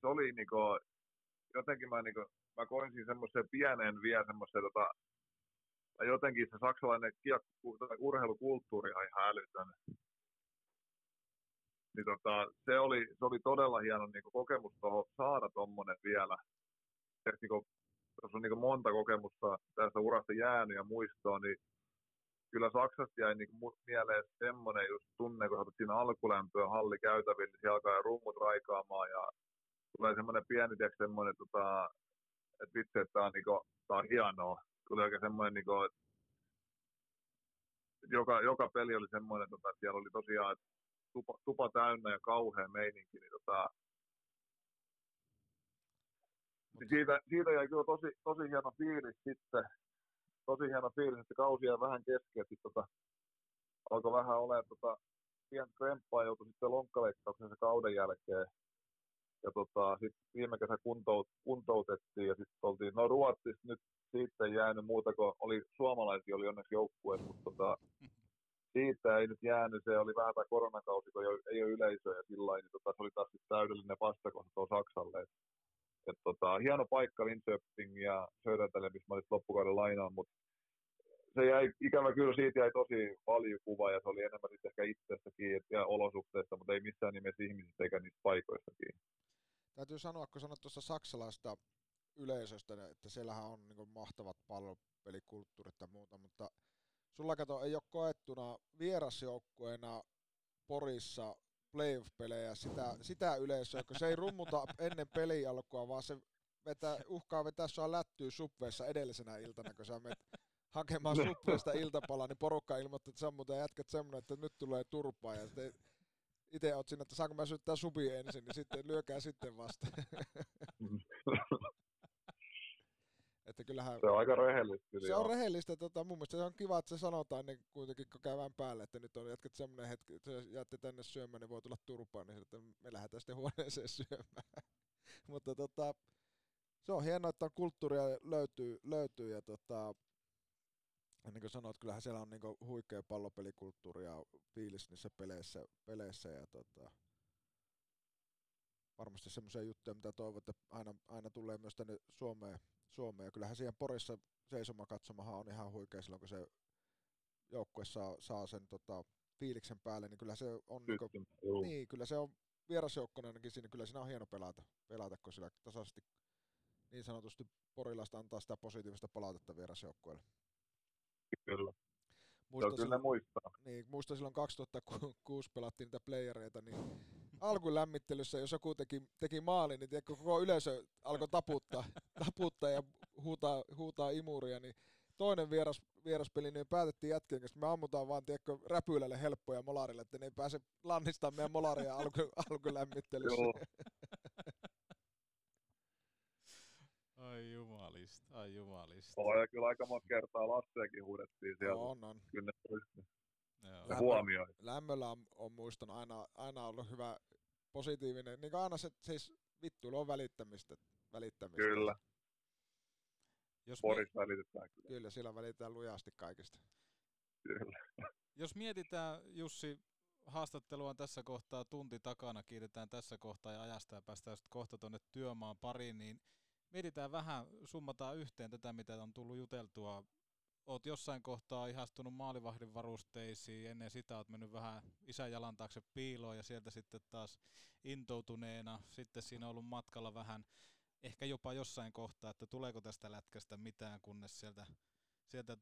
se oli jotenkin mä koin siinä semmoisen pienen vielä semmoisen jotenkin se saksalainen urheilukulttuuri on ihan älytön. Niin se oli todella hieno kokemus saada tommonen vielä. Jos on monta kokemusta tästä urasta jäänyt ja muistoa, niin kyllä Saksasta jäi mieleen semmoinen just tunne, kun saatat siinä alkulämpöä hallikäytävillä, niin siellä alkaa rummut raikaamaan ja tulee semmoinen pieni, että vitsi, että tämä on, tämä on hienoa. Tulee oikein semmoinen, että joka peli oli semmoinen, että siellä oli tosiaan tupa täynnä ja kauhea meininki. Niin siitä jäi kyllä tosi hieno fiilis sitten. Tosi hieno fiilis, että kausi jäi vähän kesken, että alkoi vähän olemaan pian kremppaa, joutui sitten lonkkaleikkauksensa kauden jälkeen. Ja sitten viime kesä kuntoutettiin ja sitten oltiin, no Ruotsissa nyt siitä ei jäänyt muuta, kun oli suomalaisia, oli onneksi joukkue, mutta siitä ei nyt jäänyt, se oli vähän tämä koronakausi, kun ei ole yleisöä ja sillä lailla, niin se oli taas täydellinen vastakohta tuohon Saksalle. Et hieno paikka Linköping ja Södertälle, missä mä olin loppukauden lainaan, mutta se jäi, ikävä kyllä siitä jäi tosi valjukuva ja se oli enemmän sitten ehkä itsestäkin ja olosuhteista, mutta ei missään nimessä ihmisistä eikä niistä paikoistakin. Täytyy sanoa, kun sanot tuosta saksalaista yleisöstä, että siellähän on niin kuin mahtavat pallopelikulttuurit ja muuta, mutta sulla kato ei ole koettuna vierasjoukkueena Porissa playoff-pelejä sitä yleisöä, kun se ei rummuta ennen pelin alkua, vaan se uhkaa vetää sua lättyy Subwayssa edellisenä iltana, kun sä menet hakemaan Subwaysta iltapalaa, niin porukka ilmoittaa, että sä muuten jätkät semmoinen, että nyt tulee turpaa ja sitten itse oot siinä, että saanko mä syöttää Subi ensin, niin sitten lyökää sitten vasta. Että kyllähän, se on aika rehellistä. Se joo. On rehellistä. Mun mielestä se on kiva, että se sanotaan niin kuitenkin käydään päälle, että nyt on jatket semmoinen hetki, että jos jäätte tänne syömään, niin voi tulla turpaan, niin että me lähdetään sitten huoneeseen syömään. Mutta se on hienoa, että kulttuuria löytyy ja niin kuin sanoit, kyllähän siellä on niin kuin huikea pallopelikulttuuri ja fiilis niissä peleissä ja varmasti semmoisia juttuja, mitä toivon, että aina tulee myös tänne Suomeen. Ja kyllähän siihen Porissa seisoma-katsomahan on ihan huikea silloin, kun se joukkue saa sen fiiliksen päälle, niin kyllä se on, kyllä se on vierasjoukkona ainakin siinä, kyllä siinä on hieno pelata, kun sillä tasaisesti niin sanotusti porilaista antaa sitä positiivista palautetta vierasjoukkueelle. Kyllä. Muista silloin 2006 pelattiin niitä playereita, niin alkulämmittelyssä, jos joku teki maalin, niin tiedätkö, koko yleisö alkoi taputtaa ja huutaa imuria, niin toinen vieraspeli, niin päätettiin jätkien kanssa, me ammutaan vaan tiedätkö, räpylälle helppoja molarille, että ne ei pääse lannistamaan meidän molaria alkulämmittelyssä. Joo. Ai jumalista. Oh, ja kyllä aika monta kertaa Lasseakin huudettiin siellä. On. Kyllä ne huomioi. Lämmöllä on muistanut aina ollut hyvä positiivinen, niin kuin aina se siis vittuilu on välittämistä. Kyllä. Porissa välitetään kyllä. Kyllä, sillä välitetään lujasti kaikista. Kyllä. Jos mietitään, Jussi, haastattelua on tässä kohtaa tunti takana, kiitetään tässä kohtaa ja ajasta ja päästään kohta tuonne työmaan pariin, niin mietitään vähän, summataan yhteen tätä, mitä on tullut juteltua. Olet jossain kohtaa ihastunut maalivahdin varusteisiin, ennen sitä olet mennyt vähän isän jalan taakse piiloon ja sieltä sitten taas intoutuneena. Sitten siinä on ollut matkalla vähän, ehkä jopa jossain kohtaa, että tuleeko tästä lätkästä mitään, kunnes sieltä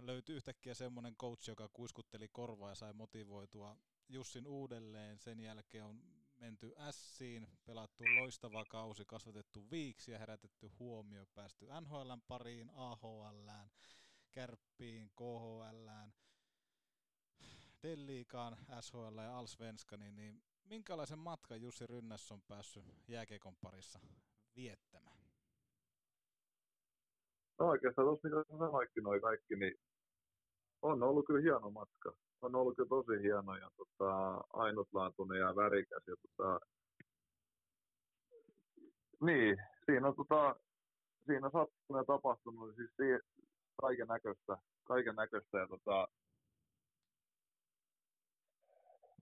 löytyi yhtäkkiä semmoinen coach, joka kuiskutteli korvaa ja sai motivoitua Jussin uudelleen. Sen jälkeen on menty Ässiin, pelattu loistava kausi, kasvatettu viiksi ja herätetty huomio, päästy NHL:n pariin, AHL:ään, Kärppiin, KHL:ään, D-liigaan, SHL ja Allsvenskaniin, niin minkälaisen matkan Jussi Rynnäs on päässyt jääkiekon parissa viettämään? No oikeastaan tuossa mitä sanoikin noi kaikki, niin on ollut kyllä hieno matka. On ollut kyllä tosi hieno ja ainutlaatuinen ja värikäs. Ja, niin, siinä on sattunut ja tapahtunut siis kaikennäköistä. Ja,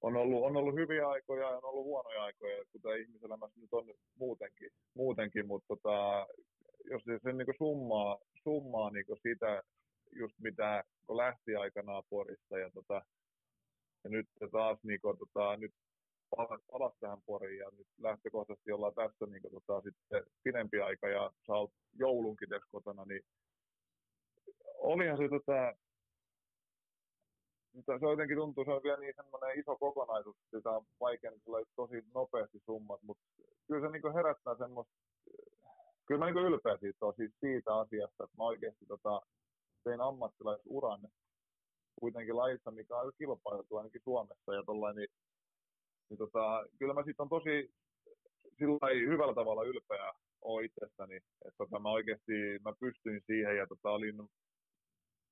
on ollut hyviä aikoja ja on ollut huonoja aikoja, kuten ihmiselämässä nyt on muutenkin mutta jos sen niin summaa niin sitä, just mitä lähti aikanaan Porista ja nyt taas niinku nyt palas tähän Poriin ja nyt lähtökohtaisesti ollaan tässä niinku sitten pidempi aika ja sä oot joulunkin tässä kotona, niin olihan se se jotenkin tuntuu, se on vielä niin semmoinen iso kokonaisuus, että sitä on vaikea tosi nopeasti summat, mutta kyllä se niinku herättää semmoista, kyllä mä niinku ylpeä siitä asiasta, että mä oikeasti tein ammattilaisuran kuitenkin lajissa, mikä on kilpailtu ainakin Suomessa ja tollain, niin kyllä mä siitä on tosi hyvällä tavalla ylpeä oon itsestäni, että mä oikeasti mä pystyin siihen ja olin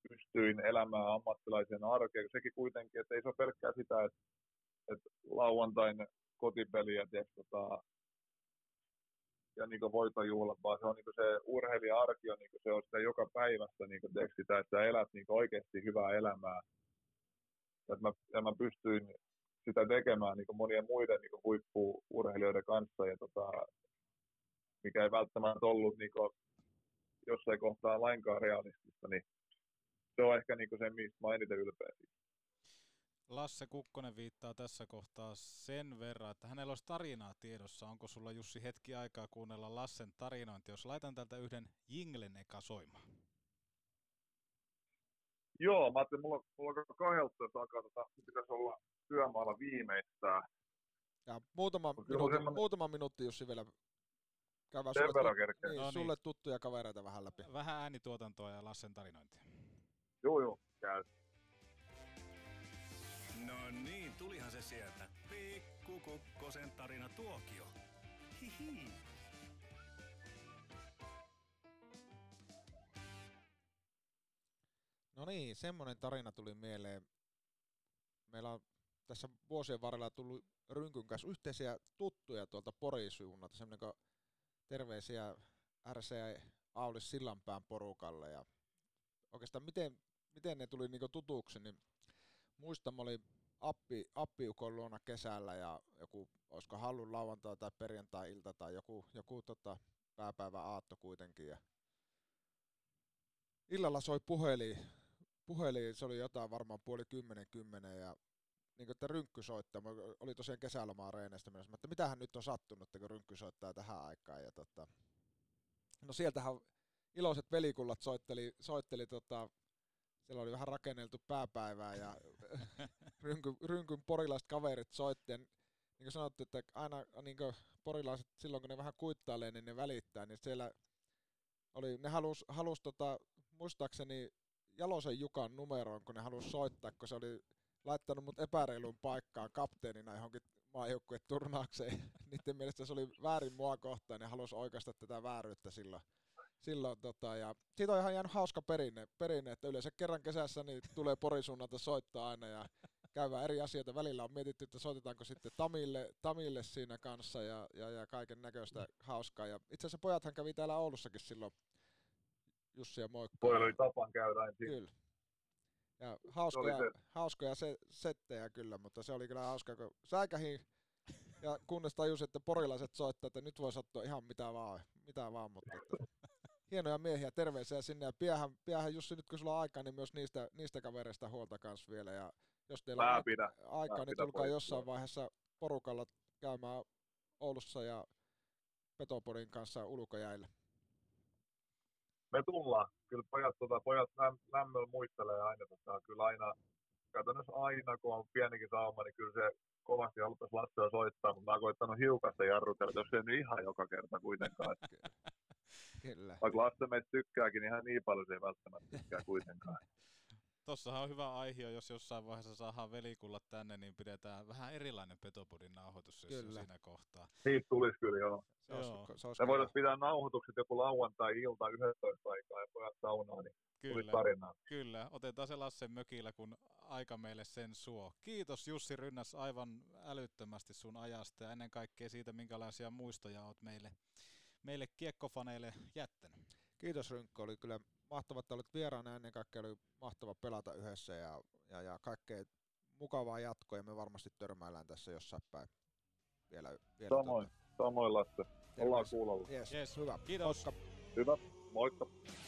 pystyin elämään ammattilaisen arkeen. Sekin kuitenkin, että ei se ole pelkkää sitä, että lauantain kotipeliä ja niin voitojuhlat, vaan se on niin se urheilija-arki, on, niin se on sitä joka päivästä niin sitä, että elät niin oikeasti hyvää elämää. Ja mä pystyin sitä tekemään niin monien muiden niin huippu-urheilijoiden kanssa, ja mikä ei välttämättä ollut niin jossain kohtaa lainkaan realistista, niin se on ehkä niin se, mistä mä eniten ylpeä siitä. Lasse Kukkonen viittaa tässä kohtaa sen verran, että hänellä olisi tarinaa tiedossa. Onko sulla, Jussi, hetki aikaa kuunnella Lassen tarinointi, jos laitan tältä yhden jinglen eka soimaan? Joo, mä ajattelin, mulla on 12 aikaa, pitäisi olla työmaalla viimeistään. Ja muutama minuutti, Jussi, vielä käydään sulle tuttuja kavereita vähän läpi. Vähän äänituotantoa ja Lassen tarinointia. Joo, käy. No niin, tulihan se sieltä. Pikku Kukkosen tarina tuokio. Hihi. No niin, semmoinen tarina tuli mieleen. Meillä on tässä vuosien varrella tullut Rynkyn kanssa yhteisiä tuttuja tuolta Porin suunnalta. Semmoinen kuin terveisiä RCA Aulis Sillanpään porukalle. Ja oikeastaan miten ne tuli niinku tutuksi, niin muistan, mä olin appiukon luona kesällä ja joku, olisiko hallun lauantai tai perjantai-ilta tai joku pääpäivä aatto kuitenkin. Ja illalla soi puhelin, se oli jotain varmaan 9:50 ja niin että Rynkky soittaa. Mä olin tosiaan kesälomaa reenestä menossa, että mitähän nyt on sattunut, kun Rynkky soittaa tähän aikaan. Ja no sieltähän iloiset velikullat soitteli siellä oli vähän rakenneltu pääpäivää ja rynkyn porilaiset kaverit soittiin. Niin kuin sanottu, että aina niin kuin porilaiset silloin kun ne vähän kuittailee, niin ne välittää. Niin siellä oli, ne halusi muistaakseni Jalosen Jukan numeroon, kun ne halusi soittaa, kun se oli laittanut mut epäreiluun paikkaan kapteenina johonkin maajoukkueen turnaukseen. Niiden mielestä se oli väärin mua kohtaan ja halusi oikaista tätä vääryyttä silloin. Ja siitä on ihan jäänyt hauska perinne, että yleensä kerran kesässä niin tulee Porin suunnalta soittaa aina ja käydään eri asioita. Välillä on mietitty, että soitetaanko sitten Tamille siinä kanssa ja kaiken näköistä hauskaa. Ja itse asiassa pojathan kävi täällä Oulussakin silloin, Jussi ja moikka. Pojalla oli tapaan käydään. Kyllä. Ja hauskoja settejä kyllä, mutta se oli kyllä hauskaa, kun säikähin ja kunnes tajusin, että porilaiset soittaa, että nyt voi sattua ihan mitä vaan mutta... Hienoja miehiä, terveisiä sinne ja piehän Jussi, nyt kun sulla on aikaa, niin myös niistä kavereista huolta kanssa vielä. Ja jos teillä on aikaa, niin tulkaa jossain vaiheessa porukalla käymään Oulussa ja Petopodin kanssa ulkojäillä. Me tullaan. Kyllä pojat lämmöllä muistelee aina. Kyllä aina, käytännössä aina, kun on pienikin sauma, niin kyllä se kovasti haluttaisi Lassea soittaa, mutta mä oon koittanut hiukasta jarrutella, jos ei nyt ihan joka kerta kuitenkaan. Kyllä. Vaikka Lasse meitä tykkääkin, niin ihan niin paljon se ei välttämättä tykkää kuitenkaan. Tossahan on hyvä aihio, jos jossain vaiheessa saadaan velikullat tänne, niin pidetään vähän erilainen Petopodin nauhoitus siinä kohtaa. Siitä tulisi kyllä, joo. Se voitaisiin pitää nauhoitukset joku lauantai-ilta 11 aikaa ja pojat saunaa, niin tulisi tarinaa. Kyllä, otetaan se Lassen mökillä, kun aika meille sen suo. Kiitos Jussi Rynnäs aivan älyttömästi sun ajasta ja ennen kaikkea siitä, minkälaisia muistoja olet meille kiekkofaneille jättänyt. Kiitos Rynkko, oli kyllä mahtava, että olit vieraana, ennen kaikkea oli mahtava pelata yhdessä ja kaikkea mukavaa jatkoa ja me varmasti törmäillään tässä jossain päin vielä samoin Lasse, ollaan kuulolla. Yes. Hyvä. Kiitos. Moikka. Hyvä, moikka.